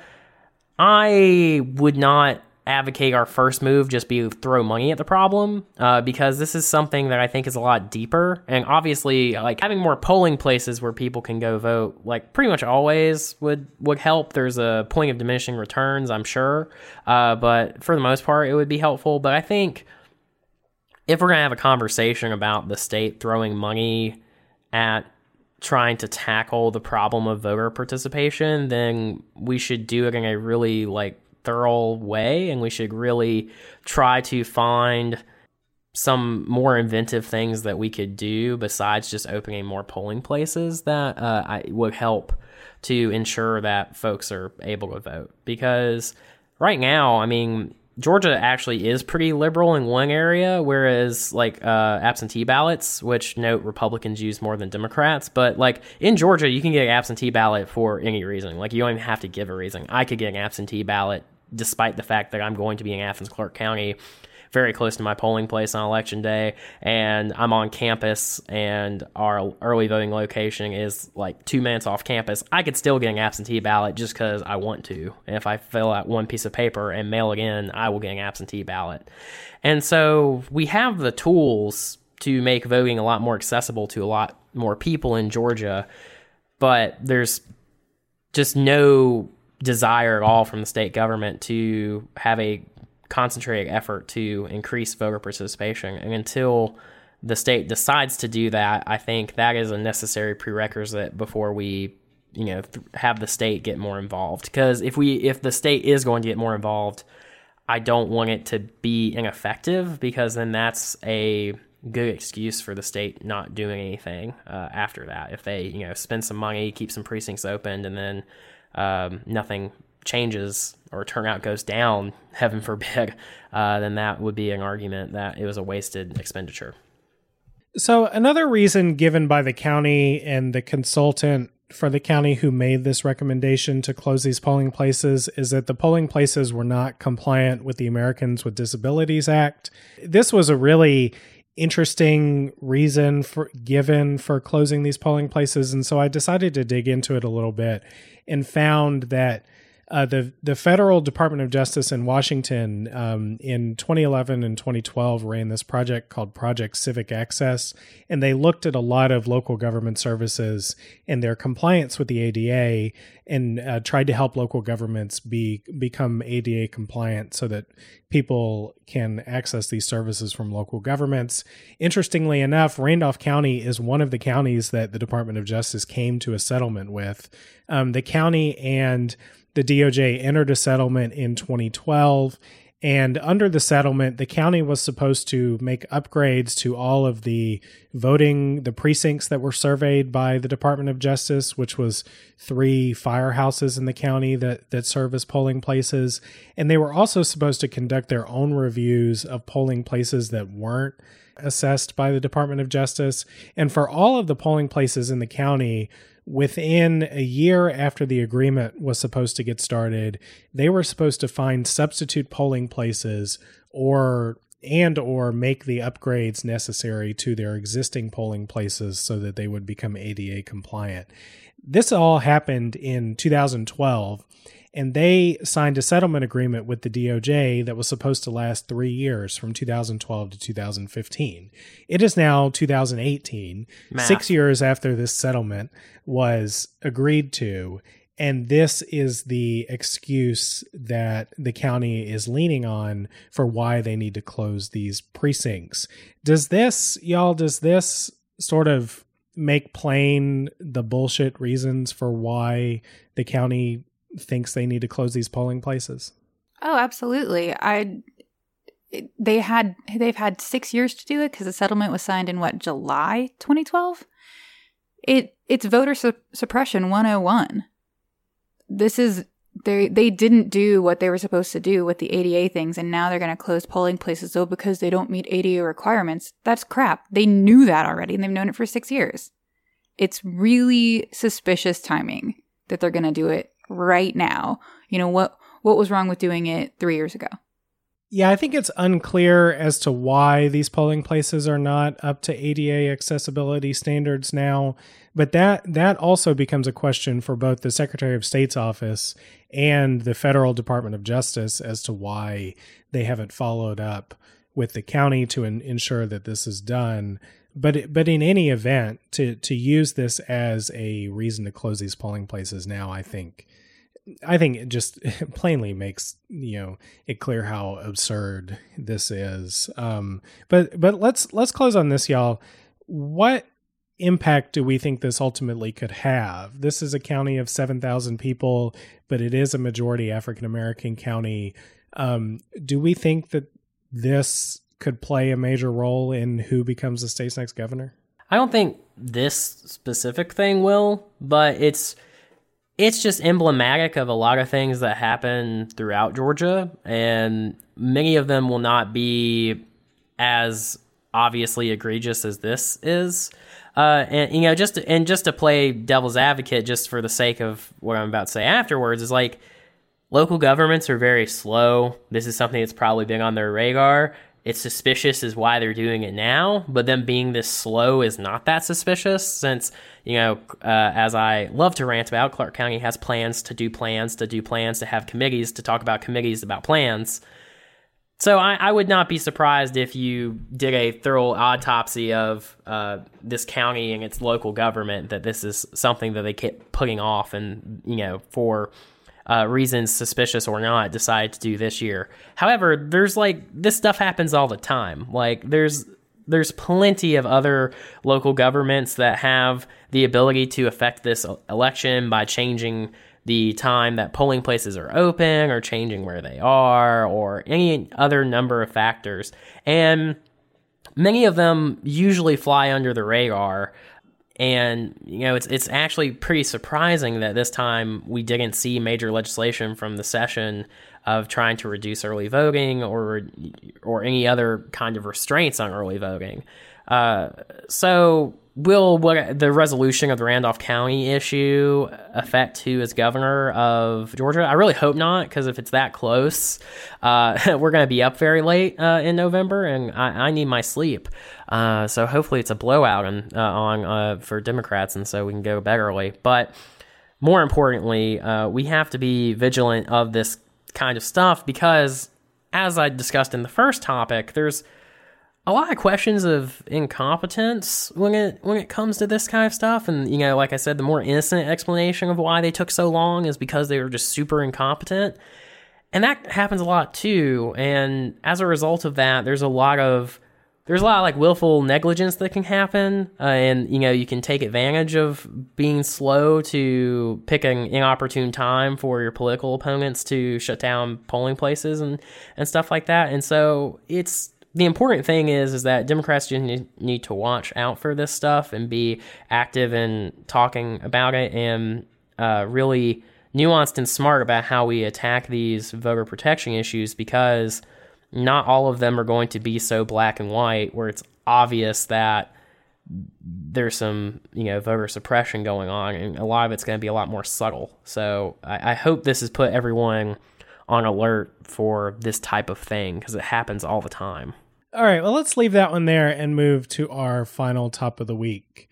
I would not advocate our first move just be throw money at the problem, uh, because this is something that I think is a lot deeper. And obviously, like, having more polling places where people can go vote, like, pretty much always would, would help. There's a point of diminishing returns, I'm sure. Uh, but for the most part, it would be helpful. But I think if we're going to have a conversation about the state throwing money at trying to tackle the problem of voter participation, then we should do it in a really, like, thorough way, and we should really try to find some more inventive things that we could do besides just opening more polling places that uh, I would help to ensure that folks are able to vote. Because right now, I mean, Georgia actually is pretty liberal in one area, whereas like uh, absentee ballots, which note Republicans use more than Democrats, but like in Georgia, you can get an absentee ballot for any reason. Like, you don't even have to give a reason. I could get an absentee ballot despite the fact that I'm going to be in Athens, Clark County, very close to my polling place on election day, and I'm on campus, and our early voting location is like two minutes off campus. I could still get an absentee ballot just because I want to. And if I fill out one piece of paper and mail it in, I will get an absentee ballot. And so we have the tools to make voting a lot more accessible to a lot more people in Georgia, but there's just no desire at all from the state government to have a concentrated effort to increase voter participation. And until the state decides to do that, I think that is a necessary prerequisite before we, you know, th- have the state get more involved. Because if we, if the state is going to get more involved, I don't want it to be ineffective, because then that's a good excuse for the state not doing anything uh, after that. If they, you know, spend some money, keep some precincts open, and then um, nothing changes or turnout goes down, heaven forbid, uh, then that would be an argument that it was a wasted expenditure. So another reason given by the county and the consultant for the county who made this recommendation to close these polling places is that the polling places were not compliant with the Americans with Disabilities Act. This was a really interesting reason for given for closing these polling places. And so I decided to dig into it a little bit and found that Uh, the, the federal Department of Justice in Washington um, in twenty eleven and twenty twelve ran this project called Project Civic Access, and they looked at a lot of local government services and their compliance with the A D A, and uh, tried to help local governments be become A D A compliant so that people can access these services from local governments. Interestingly enough, Randolph County is one of the counties that the Department of Justice came to a settlement with. Um, the county and the D O J entered a settlement in twenty twelve, And under the settlement, the county was supposed to make upgrades to all of the voting, the precincts that were surveyed by the Department of Justice, which was three firehouses in the county that, that serve as polling places. And they were also supposed to conduct their own reviews of polling places that weren't assessed by the Department of Justice. And for all of the polling places in the county, within a year after the agreement was supposed to get started, they were supposed to find substitute polling places or and or make the upgrades necessary to their existing polling places so that they would become A D A compliant. This all happened in two thousand twelve, and they signed a settlement agreement with the D O J that was supposed to last three years from two thousand twelve to two thousand fifteen. It is now two thousand eighteen, Math. six years after this settlement was agreed to. And this is the excuse that the county is leaning on for why they need to close these precincts. Does this, y'all, does this sort of make plain the bullshit reasons for why the county thinks they need to close these polling places? Oh, absolutely. I they had they've had six years to do it because the settlement was signed in what, July twenty twelve. It it's voter su- suppression one oh one. This is they they didn't do what they were supposed to do with the A D A things, and now they're going to close polling places though because they don't meet A D A requirements. That's crap. They knew that already, and they've known it for six years. It's really suspicious timing that they're going to do it right now. You know, what what was wrong with doing it three years ago? Yeah, I think it's unclear as to why these polling places are not up to A D A accessibility standards now, but that that also becomes a question for both the Secretary of State's office and the Federal Department of Justice as to why they haven't followed up with the county to in, ensure that this is done. But but in any event, to to use this as a reason to close these polling places now, I think I think it just plainly makes, you know, it clear how absurd this is. Um, but but let's let's close on this, y'all. What impact do we think this ultimately could have? This is a county of seven thousand people, but it is a majority African American county. Um, do we think that this could play a major role in who becomes the state's next governor? I don't think this specific thing will, but it's it's just emblematic of a lot of things that happen throughout Georgia, and many of them will not be as obviously egregious as this is. Uh, and you know, just to, and just to play devil's advocate, just for the sake of what I'm about to say afterwards, is like local governments are very slow. This is something that's probably been on their radar. It's suspicious is why they're doing it now, but them being this slow is not that suspicious since, you know, uh, as I love to rant about, Clark County has plans to do plans to do plans to have committees to talk about committees about plans. So I, I would not be surprised if you did a thorough autopsy of uh, this county and its local government, that this is something that they kept putting off and, you know, for Uh, reasons, suspicious or not, decide to do this year. However, there's like this stuff happens all the time. Like there's there's plenty of other local governments that have the ability to affect this election by changing the time that polling places are open or changing where they are or any other number of factors. And many of them usually fly under the radar. And, you know, it's it's actually pretty surprising that this time we didn't see major legislation from the session of trying to reduce early voting or or any other kind of restraints on early voting. Uh, so will what, the resolution of the Randolph County issue affect who is governor of Georgia? I really hope not, because if it's that close, uh, we're going to be up very late uh, in November, and I, I need my sleep. Uh, so hopefully it's a blowout on, uh, on uh, for Democrats, and so we can go back early. But more importantly, uh, we have to be vigilant of this kind of stuff because, as I discussed in the first topic, there's a lot of questions of incompetence when it when it comes to this kind of stuff. And, you know, like I said, the more innocent explanation of why they took so long is because they were just super incompetent. And that happens a lot, too. And as a result of that, there's a lot of there's a lot of, like, willful negligence that can happen, uh, and, you know, you can take advantage of being slow to pick an inopportune time for your political opponents to shut down polling places and, and stuff like that. And so it's the important thing is is that Democrats just need to watch out for this stuff and be active in talking about it and uh, really nuanced and smart about how we attack these voter protection issues, because not all of them are going to be so black and white where it's obvious that there's some, you know, voter suppression going on, and a lot of it's going to be a lot more subtle. So I, I hope this has put everyone on alert for this type of thing, because it happens all the time. All right, well, let's leave that one there and move to our final top of the week,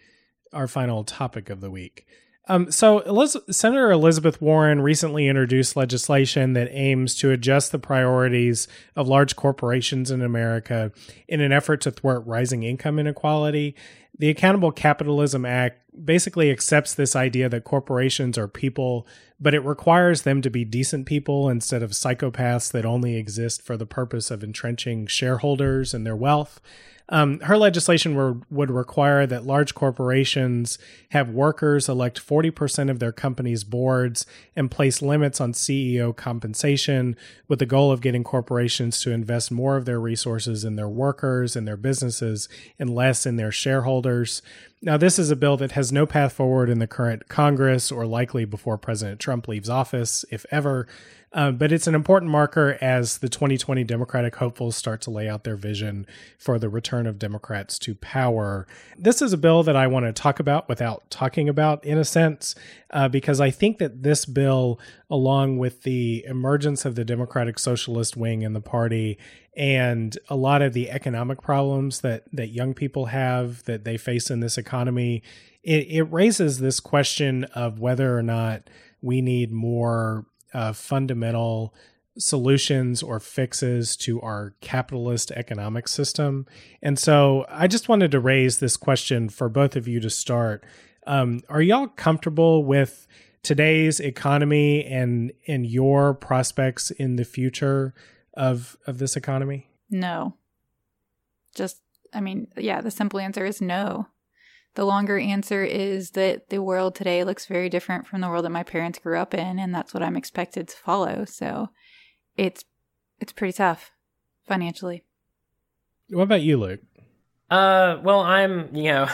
our final topic of the week. Um, so Eliz- Senator Elizabeth Warren recently introduced legislation that aims to adjust the priorities of large corporations in America in an effort to thwart rising income inequality. The Accountable Capitalism Act basically accepts this idea that corporations are people, but it requires them to be decent people instead of psychopaths that only exist for the purpose of entrenching shareholders and their wealth. Um, her legislation were, would require that large corporations have workers elect forty percent of their company's boards and place limits on C E O compensation, with the goal of getting corporations to invest more of their resources in their workers and their businesses and less in their shareholders. Now, this is a bill that has no path forward in the current Congress, or likely before President Trump leaves office, if ever. Uh, but it's an important marker as the twenty twenty Democratic hopefuls start to lay out their vision for the return of Democrats to power. This is a bill that I want to talk about without talking about, in a sense, uh, because I think that this bill, along with the emergence of the Democratic Socialist wing in the party and a lot of the economic problems that, that young people have, that they face in this economy, it, it raises this question of whether or not we need more Uh, fundamental solutions or fixes to our capitalist economic system. And so I just wanted to raise this question for both of you to start. Um, are y'all comfortable with today's economy and and your prospects in the future of of this economy? No. Just, I mean, yeah, the simple answer is no. The longer answer is that the world today looks very different from the world that my parents grew up in, and that's what I'm expected to follow. So it's it's pretty tough financially. What about you, Luke? Uh, well, I'm, you know,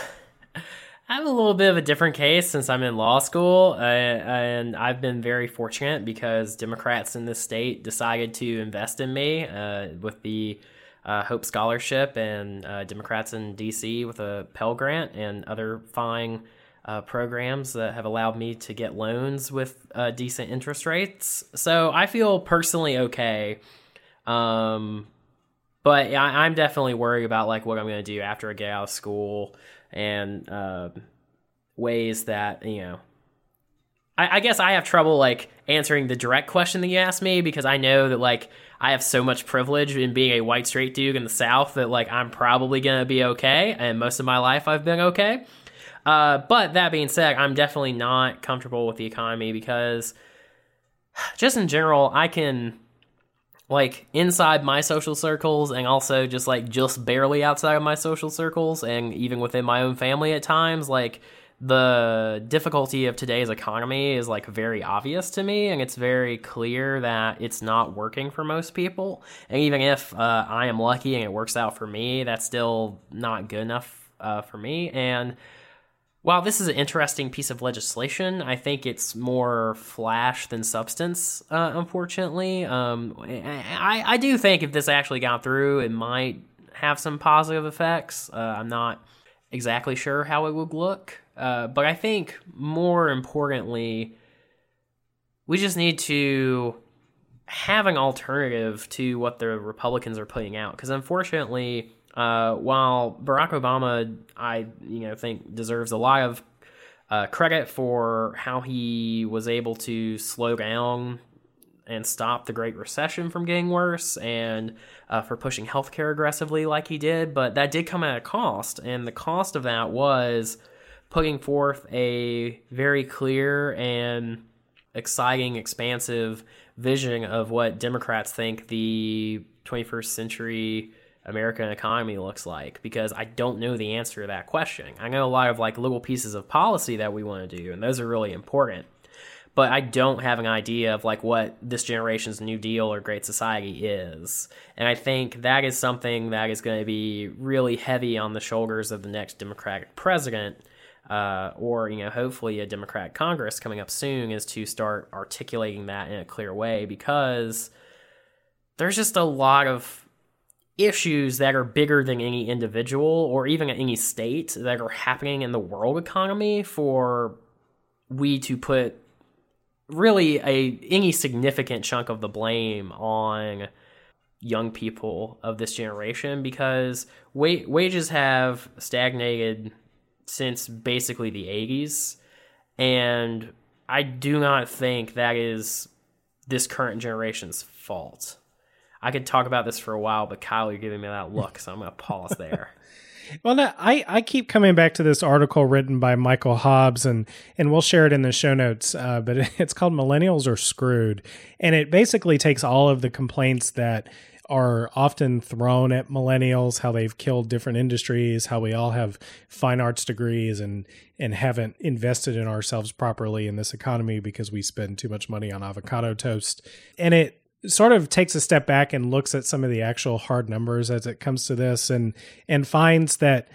I'm a little bit of a different case since I'm in law school, uh, and I've been very fortunate because Democrats in this state decided to invest in me uh, with the Uh, Hope Scholarship, and uh, Democrats in D C with a Pell Grant and other fine uh, programs that have allowed me to get loans with uh, decent interest rates. So I feel personally okay. Um, but I, I'm definitely worried about like what I'm going to do after I get out of school, and uh, ways that, you know, I, I guess I have trouble like answering the direct question that you asked me, because I know that like I have so much privilege in being a white straight dude in the South that like I'm probably gonna be okay, and most of my life I've been okay. Uh, but that being said, I'm definitely not comfortable with the economy, because just in general, I can like inside my social circles, and also just like just barely outside of my social circles, and even within my own family at times, like the difficulty of today's economy is like very obvious to me, and it's very clear that it's not working for most people. And even if uh, I am lucky and it works out for me, that's still not good enough uh, for me. And while this is an interesting piece of legislation, I think it's more flash than substance, uh, unfortunately. Um, I, I do think if this actually got through, it might have some positive effects. Uh, I'm not exactly sure how it would look. Uh, but I think more importantly, we just need to have an alternative to what the Republicans are putting out. Because unfortunately, uh, while Barack Obama, I you know think deserves a lot of uh, credit for how he was able to slow down and stop the Great Recession from getting worse, and uh, for pushing healthcare aggressively like he did, but that did come at a cost, and the cost of that was putting forth a very clear and exciting, expansive vision of what Democrats think the twenty-first century American economy looks like, because I don't know the answer to that question. I know a lot of like little pieces of policy that we want to do, and those are really important, but I don't have an idea of like what this generation's New Deal or Great Society is. And I think that is something that is going to be really heavy on the shoulders of the next Democratic president, uh, or, you know, hopefully a Democratic Congress coming up soon, is to start articulating that in a clear way, because there's just a lot of issues that are bigger than any individual or even any state that are happening in the world economy for we to put really a any significant chunk of the blame on young people of this generation, because wa- wages have stagnated since basically the eighties, and I do not think that is this current generation's fault. I could talk about this for a while, but Kyle, you're giving me that look, so I'm going to pause there. Well, no, I, I keep coming back to this article written by Michael Hobbs, and, and we'll share it in the show notes, uh, but it's called Millennials Are Screwed. And it basically takes all of the complaints that are often thrown at millennials, how they've killed different industries, how we all have fine arts degrees and and haven't invested in ourselves properly in this economy because we spend too much money on avocado toast. And it sort of takes a step back and looks at some of the actual hard numbers as it comes to this, and and finds that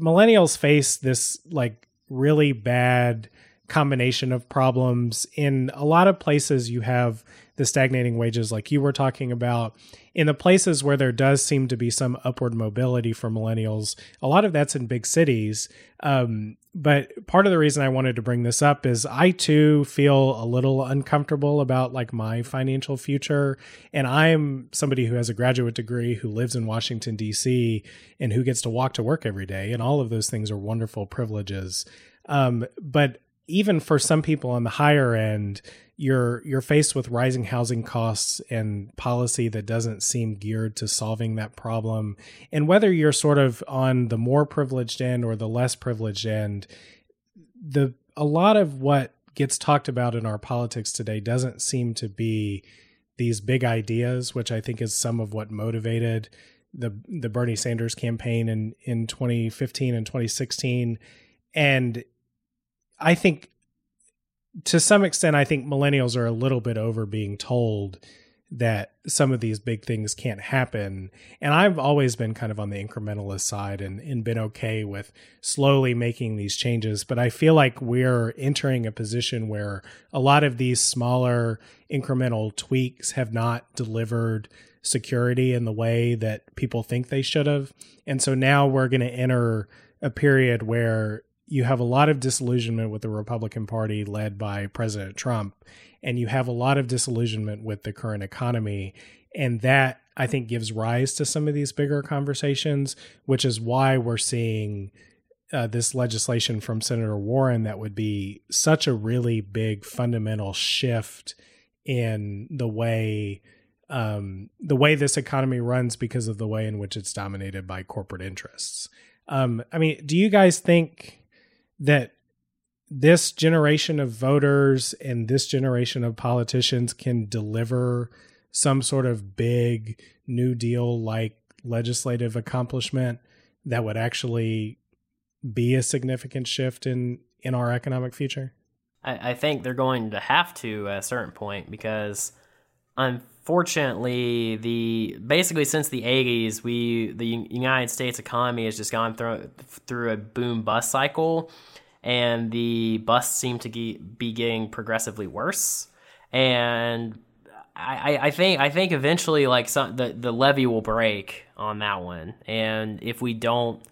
millennials face this like really bad combination of problems. In a lot of places, you have the stagnating wages like you were talking about. In the places where there does seem to be some upward mobility for millennials, a lot of that's in big cities. Um, but part of the reason I wanted to bring this up is I too feel a little uncomfortable about like my financial future. And I'm somebody who has a graduate degree, who lives in Washington, D C, and who gets to walk to work every day. And all of those things are wonderful privileges. Um, but even for some people on the higher end, you're you're faced with rising housing costs and policy that doesn't seem geared to solving that problem. And whether you're sort of on the more privileged end or the less privileged end, the a lot of what gets talked about in our politics today doesn't seem to be these big ideas, which I think is some of what motivated the the Bernie Sanders campaign in, in twenty fifteen and twenty sixteen. And I think to some extent, I think millennials are a little bit over being told that some of these big things can't happen. And I've always been kind of on the incrementalist side and, and been okay with slowly making these changes. But I feel like we're entering a position where a lot of these smaller incremental tweaks have not delivered security in the way that people think they should have. And so now we're going to enter a period where you have a lot of disillusionment with the Republican Party led by President Trump, and you have a lot of disillusionment with the current economy. And that, I think, gives rise to some of these bigger conversations, which is why we're seeing uh, this legislation from Senator Warren that would be such a really big fundamental shift in the way um, the way this economy runs, because of the way in which it's dominated by corporate interests. Um, I mean, do you guys think that this generation of voters and this generation of politicians can deliver some sort of big New Deal-like legislative accomplishment that would actually be a significant shift in, in our economic future? I, I think they're going to have to at a certain point, because unfortunately, the basically since the eighties, we the United States economy has just gone through through a boom-bust cycle. And the busts seem to ge- be getting progressively worse. And I, I think I think eventually, like, some, the, the levee will break on that one. And if we don't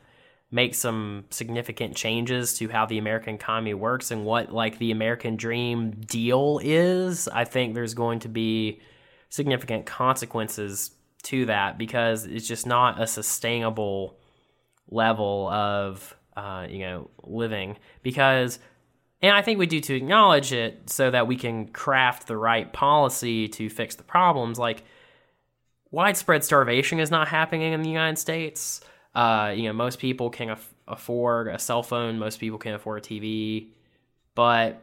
make some significant changes to how the American economy works and what, like, the American dream deal is, I think there's going to be significant consequences to that, because it's just not a sustainable level of Uh, you know, living, because, and I think we do to acknowledge it so that we can craft the right policy to fix the problems. Like, widespread starvation is not happening in the United States. Uh, you know, most people can af- afford a cell phone, most people can afford a T V, but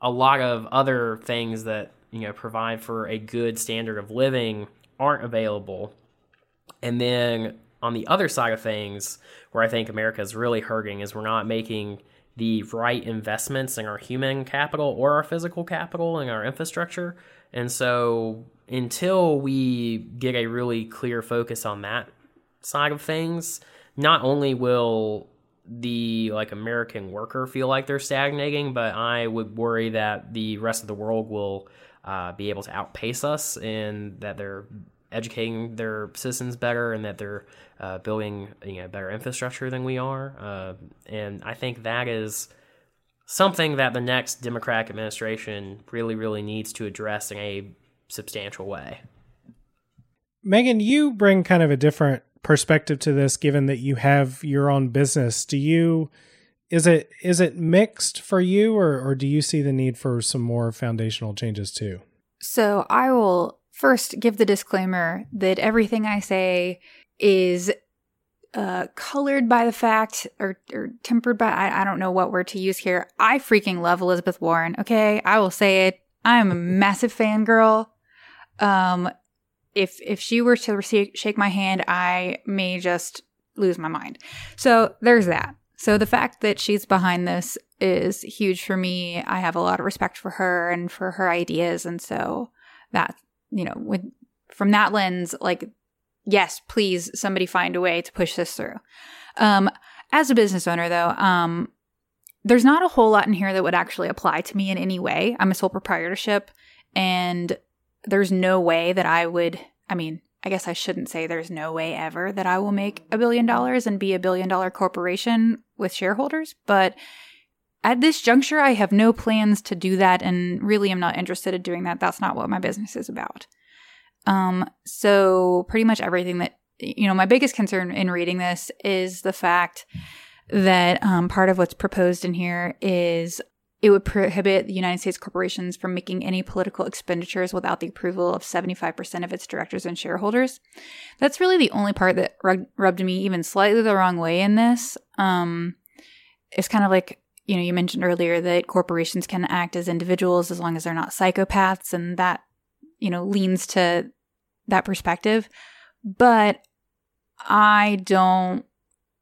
a lot of other things that, you know, provide for a good standard of living aren't available. And then on the other side of things, where I think America is really hurting is we're not making the right investments in our human capital or our physical capital and our infrastructure. And so until we get a really clear focus on that side of things, not only will the like American worker feel like they're stagnating, but I would worry that the rest of the world will uh, be able to outpace us, and that they're educating their citizens better, and that they're uh, building you know better infrastructure than we are. Uh, and I think that is something that the next Democratic administration really, really needs to address in a substantial way. Megan, you bring kind of a different perspective to this, given that you have your own business. Do you, is it is it mixed for you, or, or do you see the need for some more foundational changes too? So I will first give the disclaimer that everything I say is uh, colored by the fact or, or tempered by, I, I don't know what word to use here. I freaking love Elizabeth Warren. Okay, I will say it. I'm a massive fangirl. Um, If if she were to shake my hand, I may just lose my mind. So there's that. So the fact that she's behind this is huge for me. I have a lot of respect for her and for her ideas. And so that, you know, with, from that lens, like, yes, please, somebody find a way to push this through. Um, as a business owner, though, um, there's not a whole lot in here that would actually apply to me in any way. I'm a sole proprietorship, and there's no way that I would, I mean, I guess I shouldn't say there's no way ever that I will make a billion dollars and be a billion dollar corporation with shareholders. But at this juncture, I have no plans to do that, and really am not interested in doing that. That's not what my business is about. Um, so pretty much everything that, you know, my biggest concern in reading this is the fact that um, part of what's proposed in here is it would prohibit the United States corporations from making any political expenditures without the approval of seventy-five percent of its directors and shareholders. That's really the only part that rug- rubbed me even slightly the wrong way in this. Um, it's kind of like, you know, you mentioned earlier that corporations can act as individuals as long as they're not psychopaths, and that, you know, leans to that perspective. But I don't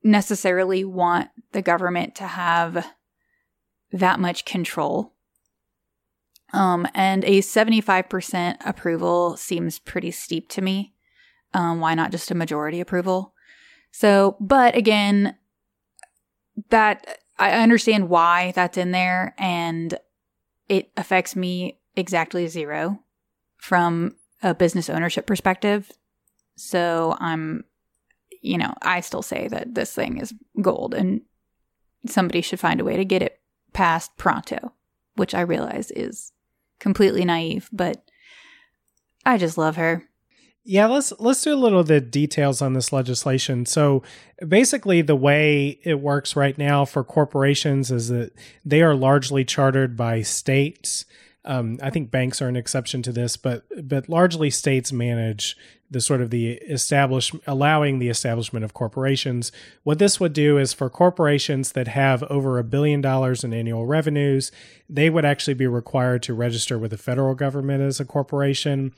necessarily want the government to have that much control. Um, and a seventy-five percent approval seems pretty steep to me. Um, why not just a majority approval? So, but again, that I understand why that's in there, and it affects me exactly zero from a business ownership perspective. So I'm, you know, I still say that this thing is gold, and somebody should find a way to get it past pronto, which I realize is completely naive, but I just love her. Yeah, let's let's do a little of the details on this legislation. So basically the way it works right now for corporations is that they are largely chartered by states. Um, I think banks are an exception to this, but but largely states manage the sort of the establishment, allowing the establishment of corporations. What this would do is for corporations that have over a billion dollars in annual revenues, they would actually be required to register with the federal government as a corporation.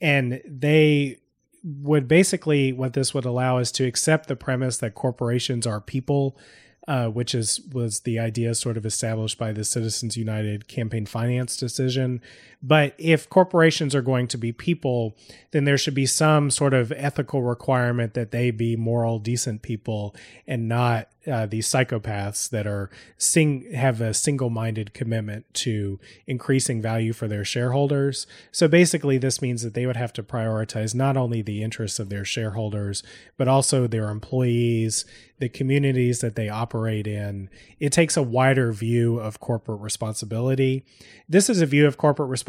And they would basically, what this would allow is to accept the premise that corporations are people, uh, which is was the idea sort of established by the Citizens United campaign finance decision. But if corporations are going to be people, then there should be some sort of ethical requirement that they be moral, decent people, and not uh, these psychopaths that are sing- have a single-minded commitment to increasing value for their shareholders. So basically, this means that they would have to prioritize not only the interests of their shareholders, but also their employees, the communities that they operate in. It takes a wider view of corporate responsibility. This is a view of corporate responsibility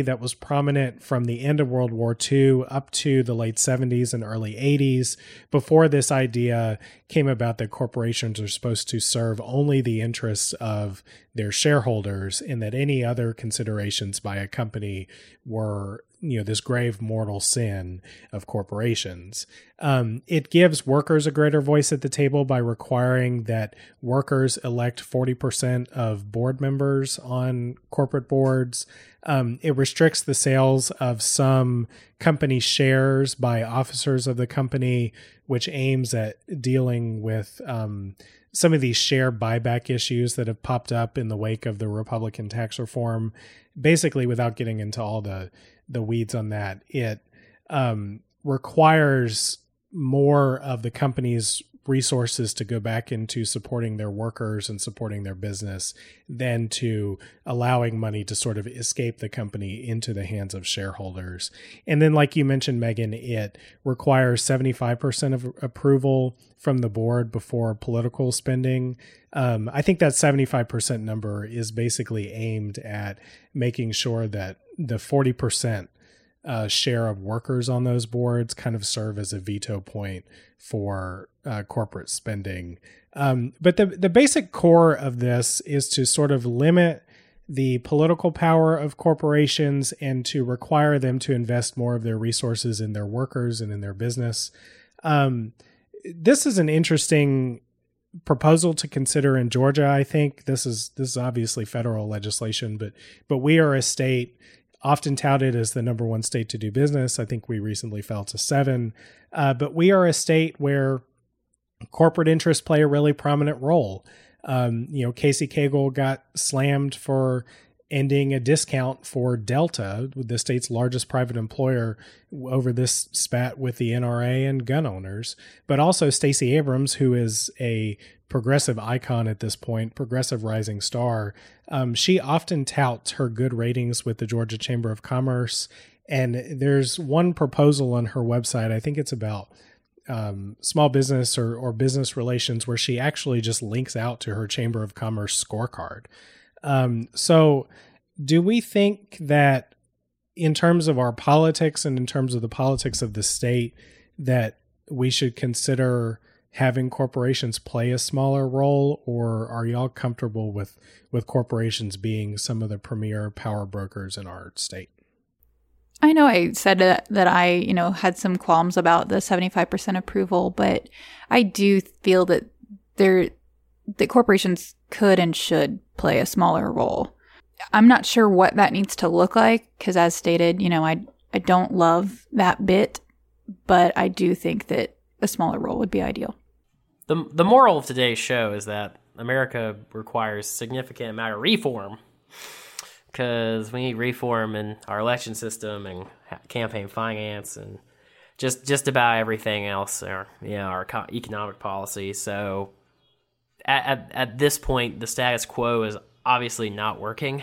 that was prominent from the end of World War Two up to the late seventies and early eighties, before this idea came about that corporations are supposed to serve only the interests of their shareholders, and that any other considerations by a company were you know, this grave mortal sin of corporations. Um, it gives workers a greater voice at the table by requiring that workers elect forty percent of board members on corporate boards. Um, it restricts the sales of some company shares by officers of the company, which aims at dealing with um, some of these share buyback issues that have popped up in the wake of the Republican tax reform. Basically, without getting into all the, the weeds on that, it um, requires more of the company's resources to go back into supporting their workers and supporting their business than to allowing money to sort of escape the company into the hands of shareholders. And then, like you mentioned, Megan, it requires seventy-five percent of approval from the board before political spending. Um, I think that seventy-five percent number is basically aimed at making sure that the forty percent Uh, share of workers on those boards kind of serve as a veto point for uh, corporate spending. Um, but the, the basic core of this is to sort of limit the political power of corporations and to require them to invest more of their resources in their workers and in their business. Um, this is an interesting proposal to consider in Georgia. I think this is, this is obviously federal legislation, but, but we are a state often touted as the number one state to do business. I think we recently fell to seven. Uh, but we are a state where corporate interests play a really prominent role. Um, you know, Casey Cagle got slammed for ending a discount for Delta, the state's largest private employer, over this spat with the N R A and gun owners. But also Stacey Abrams, who is a progressive icon at this point, progressive rising star, um, she often touts her good ratings with the Georgia Chamber of Commerce. And there's one proposal on her website, I think it's about Um, small business or, or business relations, where she actually just links out to her Chamber of Commerce scorecard. Um, so do we think that in terms of our politics and in terms of the politics of the state, that we should consider having corporations play a smaller role, or are y'all comfortable with, with corporations being some of the premier power brokers in our state? I know I said that, that I, you know, had some qualms about the seventy-five percent approval, but I do feel that there, that corporations could and should play a smaller role. I'm not sure what that needs to look like, because as stated, you know, I I don't love that bit, but I do think that a smaller role would be ideal. The the moral of today's show is that America requires significant amount of reform, because we need reform in our election system and campaign finance and just just about everything else, or you know, our economic policy. So at, at at this point, the status quo is obviously not working.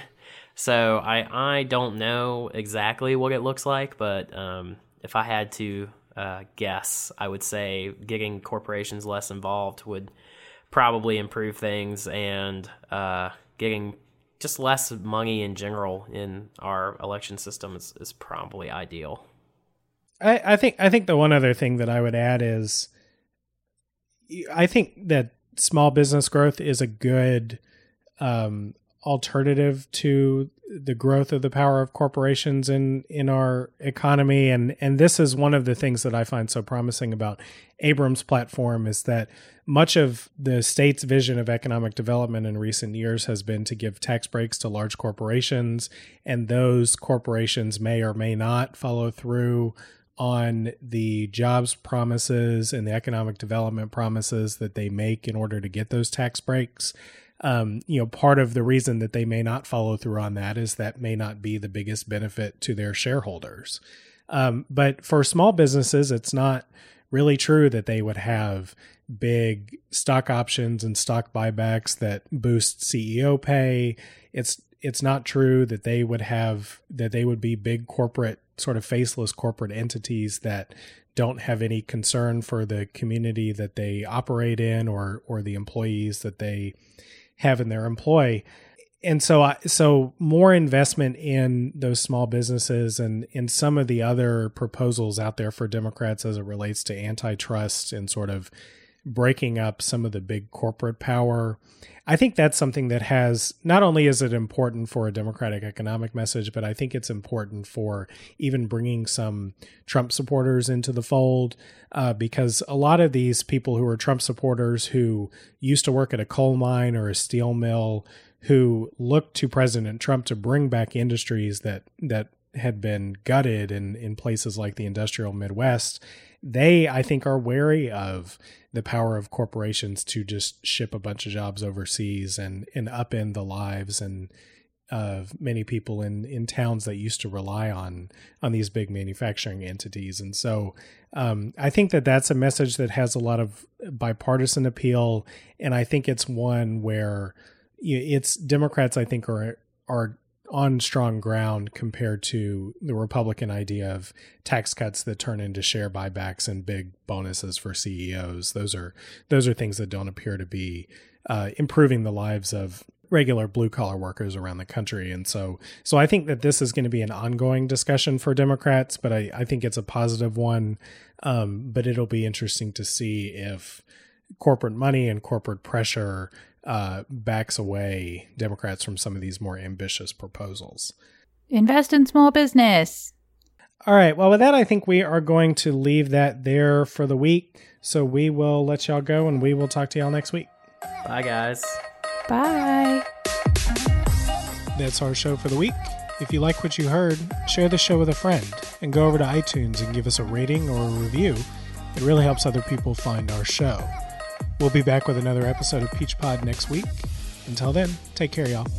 So I I don't know exactly what it looks like, but um, if I had to uh, guess, I would say getting corporations less involved would probably improve things, and uh, getting just less money in general in our election system is, is probably ideal. I, I think I think the one other thing that I would add is I think that small business growth is a good um, alternative to the growth of the power of corporations in, in our economy. And, and this is one of the things that I find so promising about Abrams' platform, is that much of the state's vision of economic development in recent years has been to give tax breaks to large corporations, and those corporations may or may not follow through on the jobs promises and the economic development promises that they make in order to get those tax breaks. Um, you know, part of the reason that they may not follow through on that is that may not be the biggest benefit to their shareholders. Um, but for small businesses, it's not really true that they would have big stock options and stock buybacks that boost C E O pay. It's it's not true that they would have that they would be big corporate, sort of faceless corporate entities that don't have any concern for the community that they operate in, or or the employees that they have in their employ. And so I, so more investment in those small businesses and in some of the other proposals out there for Democrats as it relates to antitrust and sort of breaking up some of the big corporate power. I think that's something that has, not only is it important for a Democratic economic message, but I think it's important for even bringing some Trump supporters into the fold, uh, because a lot of these people who are Trump supporters who used to work at a coal mine or a steel mill, who looked to President Trump to bring back industries that that had been gutted in, in places like the industrial Midwest, they, I think, are wary of the power of corporations to just ship a bunch of jobs overseas and, and upend the lives and of many people in, in towns that used to rely on on these big manufacturing entities. And so um, I think that that's a message that has a lot of bipartisan appeal. And I think it's one where it's Democrats, I think, are are on strong ground compared to the Republican idea of tax cuts that turn into share buybacks and big bonuses for C E Os. Those are those are things that don't appear to be uh, improving the lives of regular blue collar workers around the country. And so so I think that this is going to be an ongoing discussion for Democrats, but I, I think it's a positive one. Um, but it'll be interesting to see if corporate money and corporate pressure Uh, backs away Democrats from some of these more ambitious proposals. Invest in small business. All right. Well, with that, I think we are going to leave that there for the week. So we will let y'all go and we will talk to y'all next week. Bye, guys. Bye. That's our show for the week. If you like what you heard, share the show with a friend and go over to iTunes and give us a rating or a review. It really helps other people find our show. We'll be back with another episode of Peach Pod next week. Until then, take care, y'all.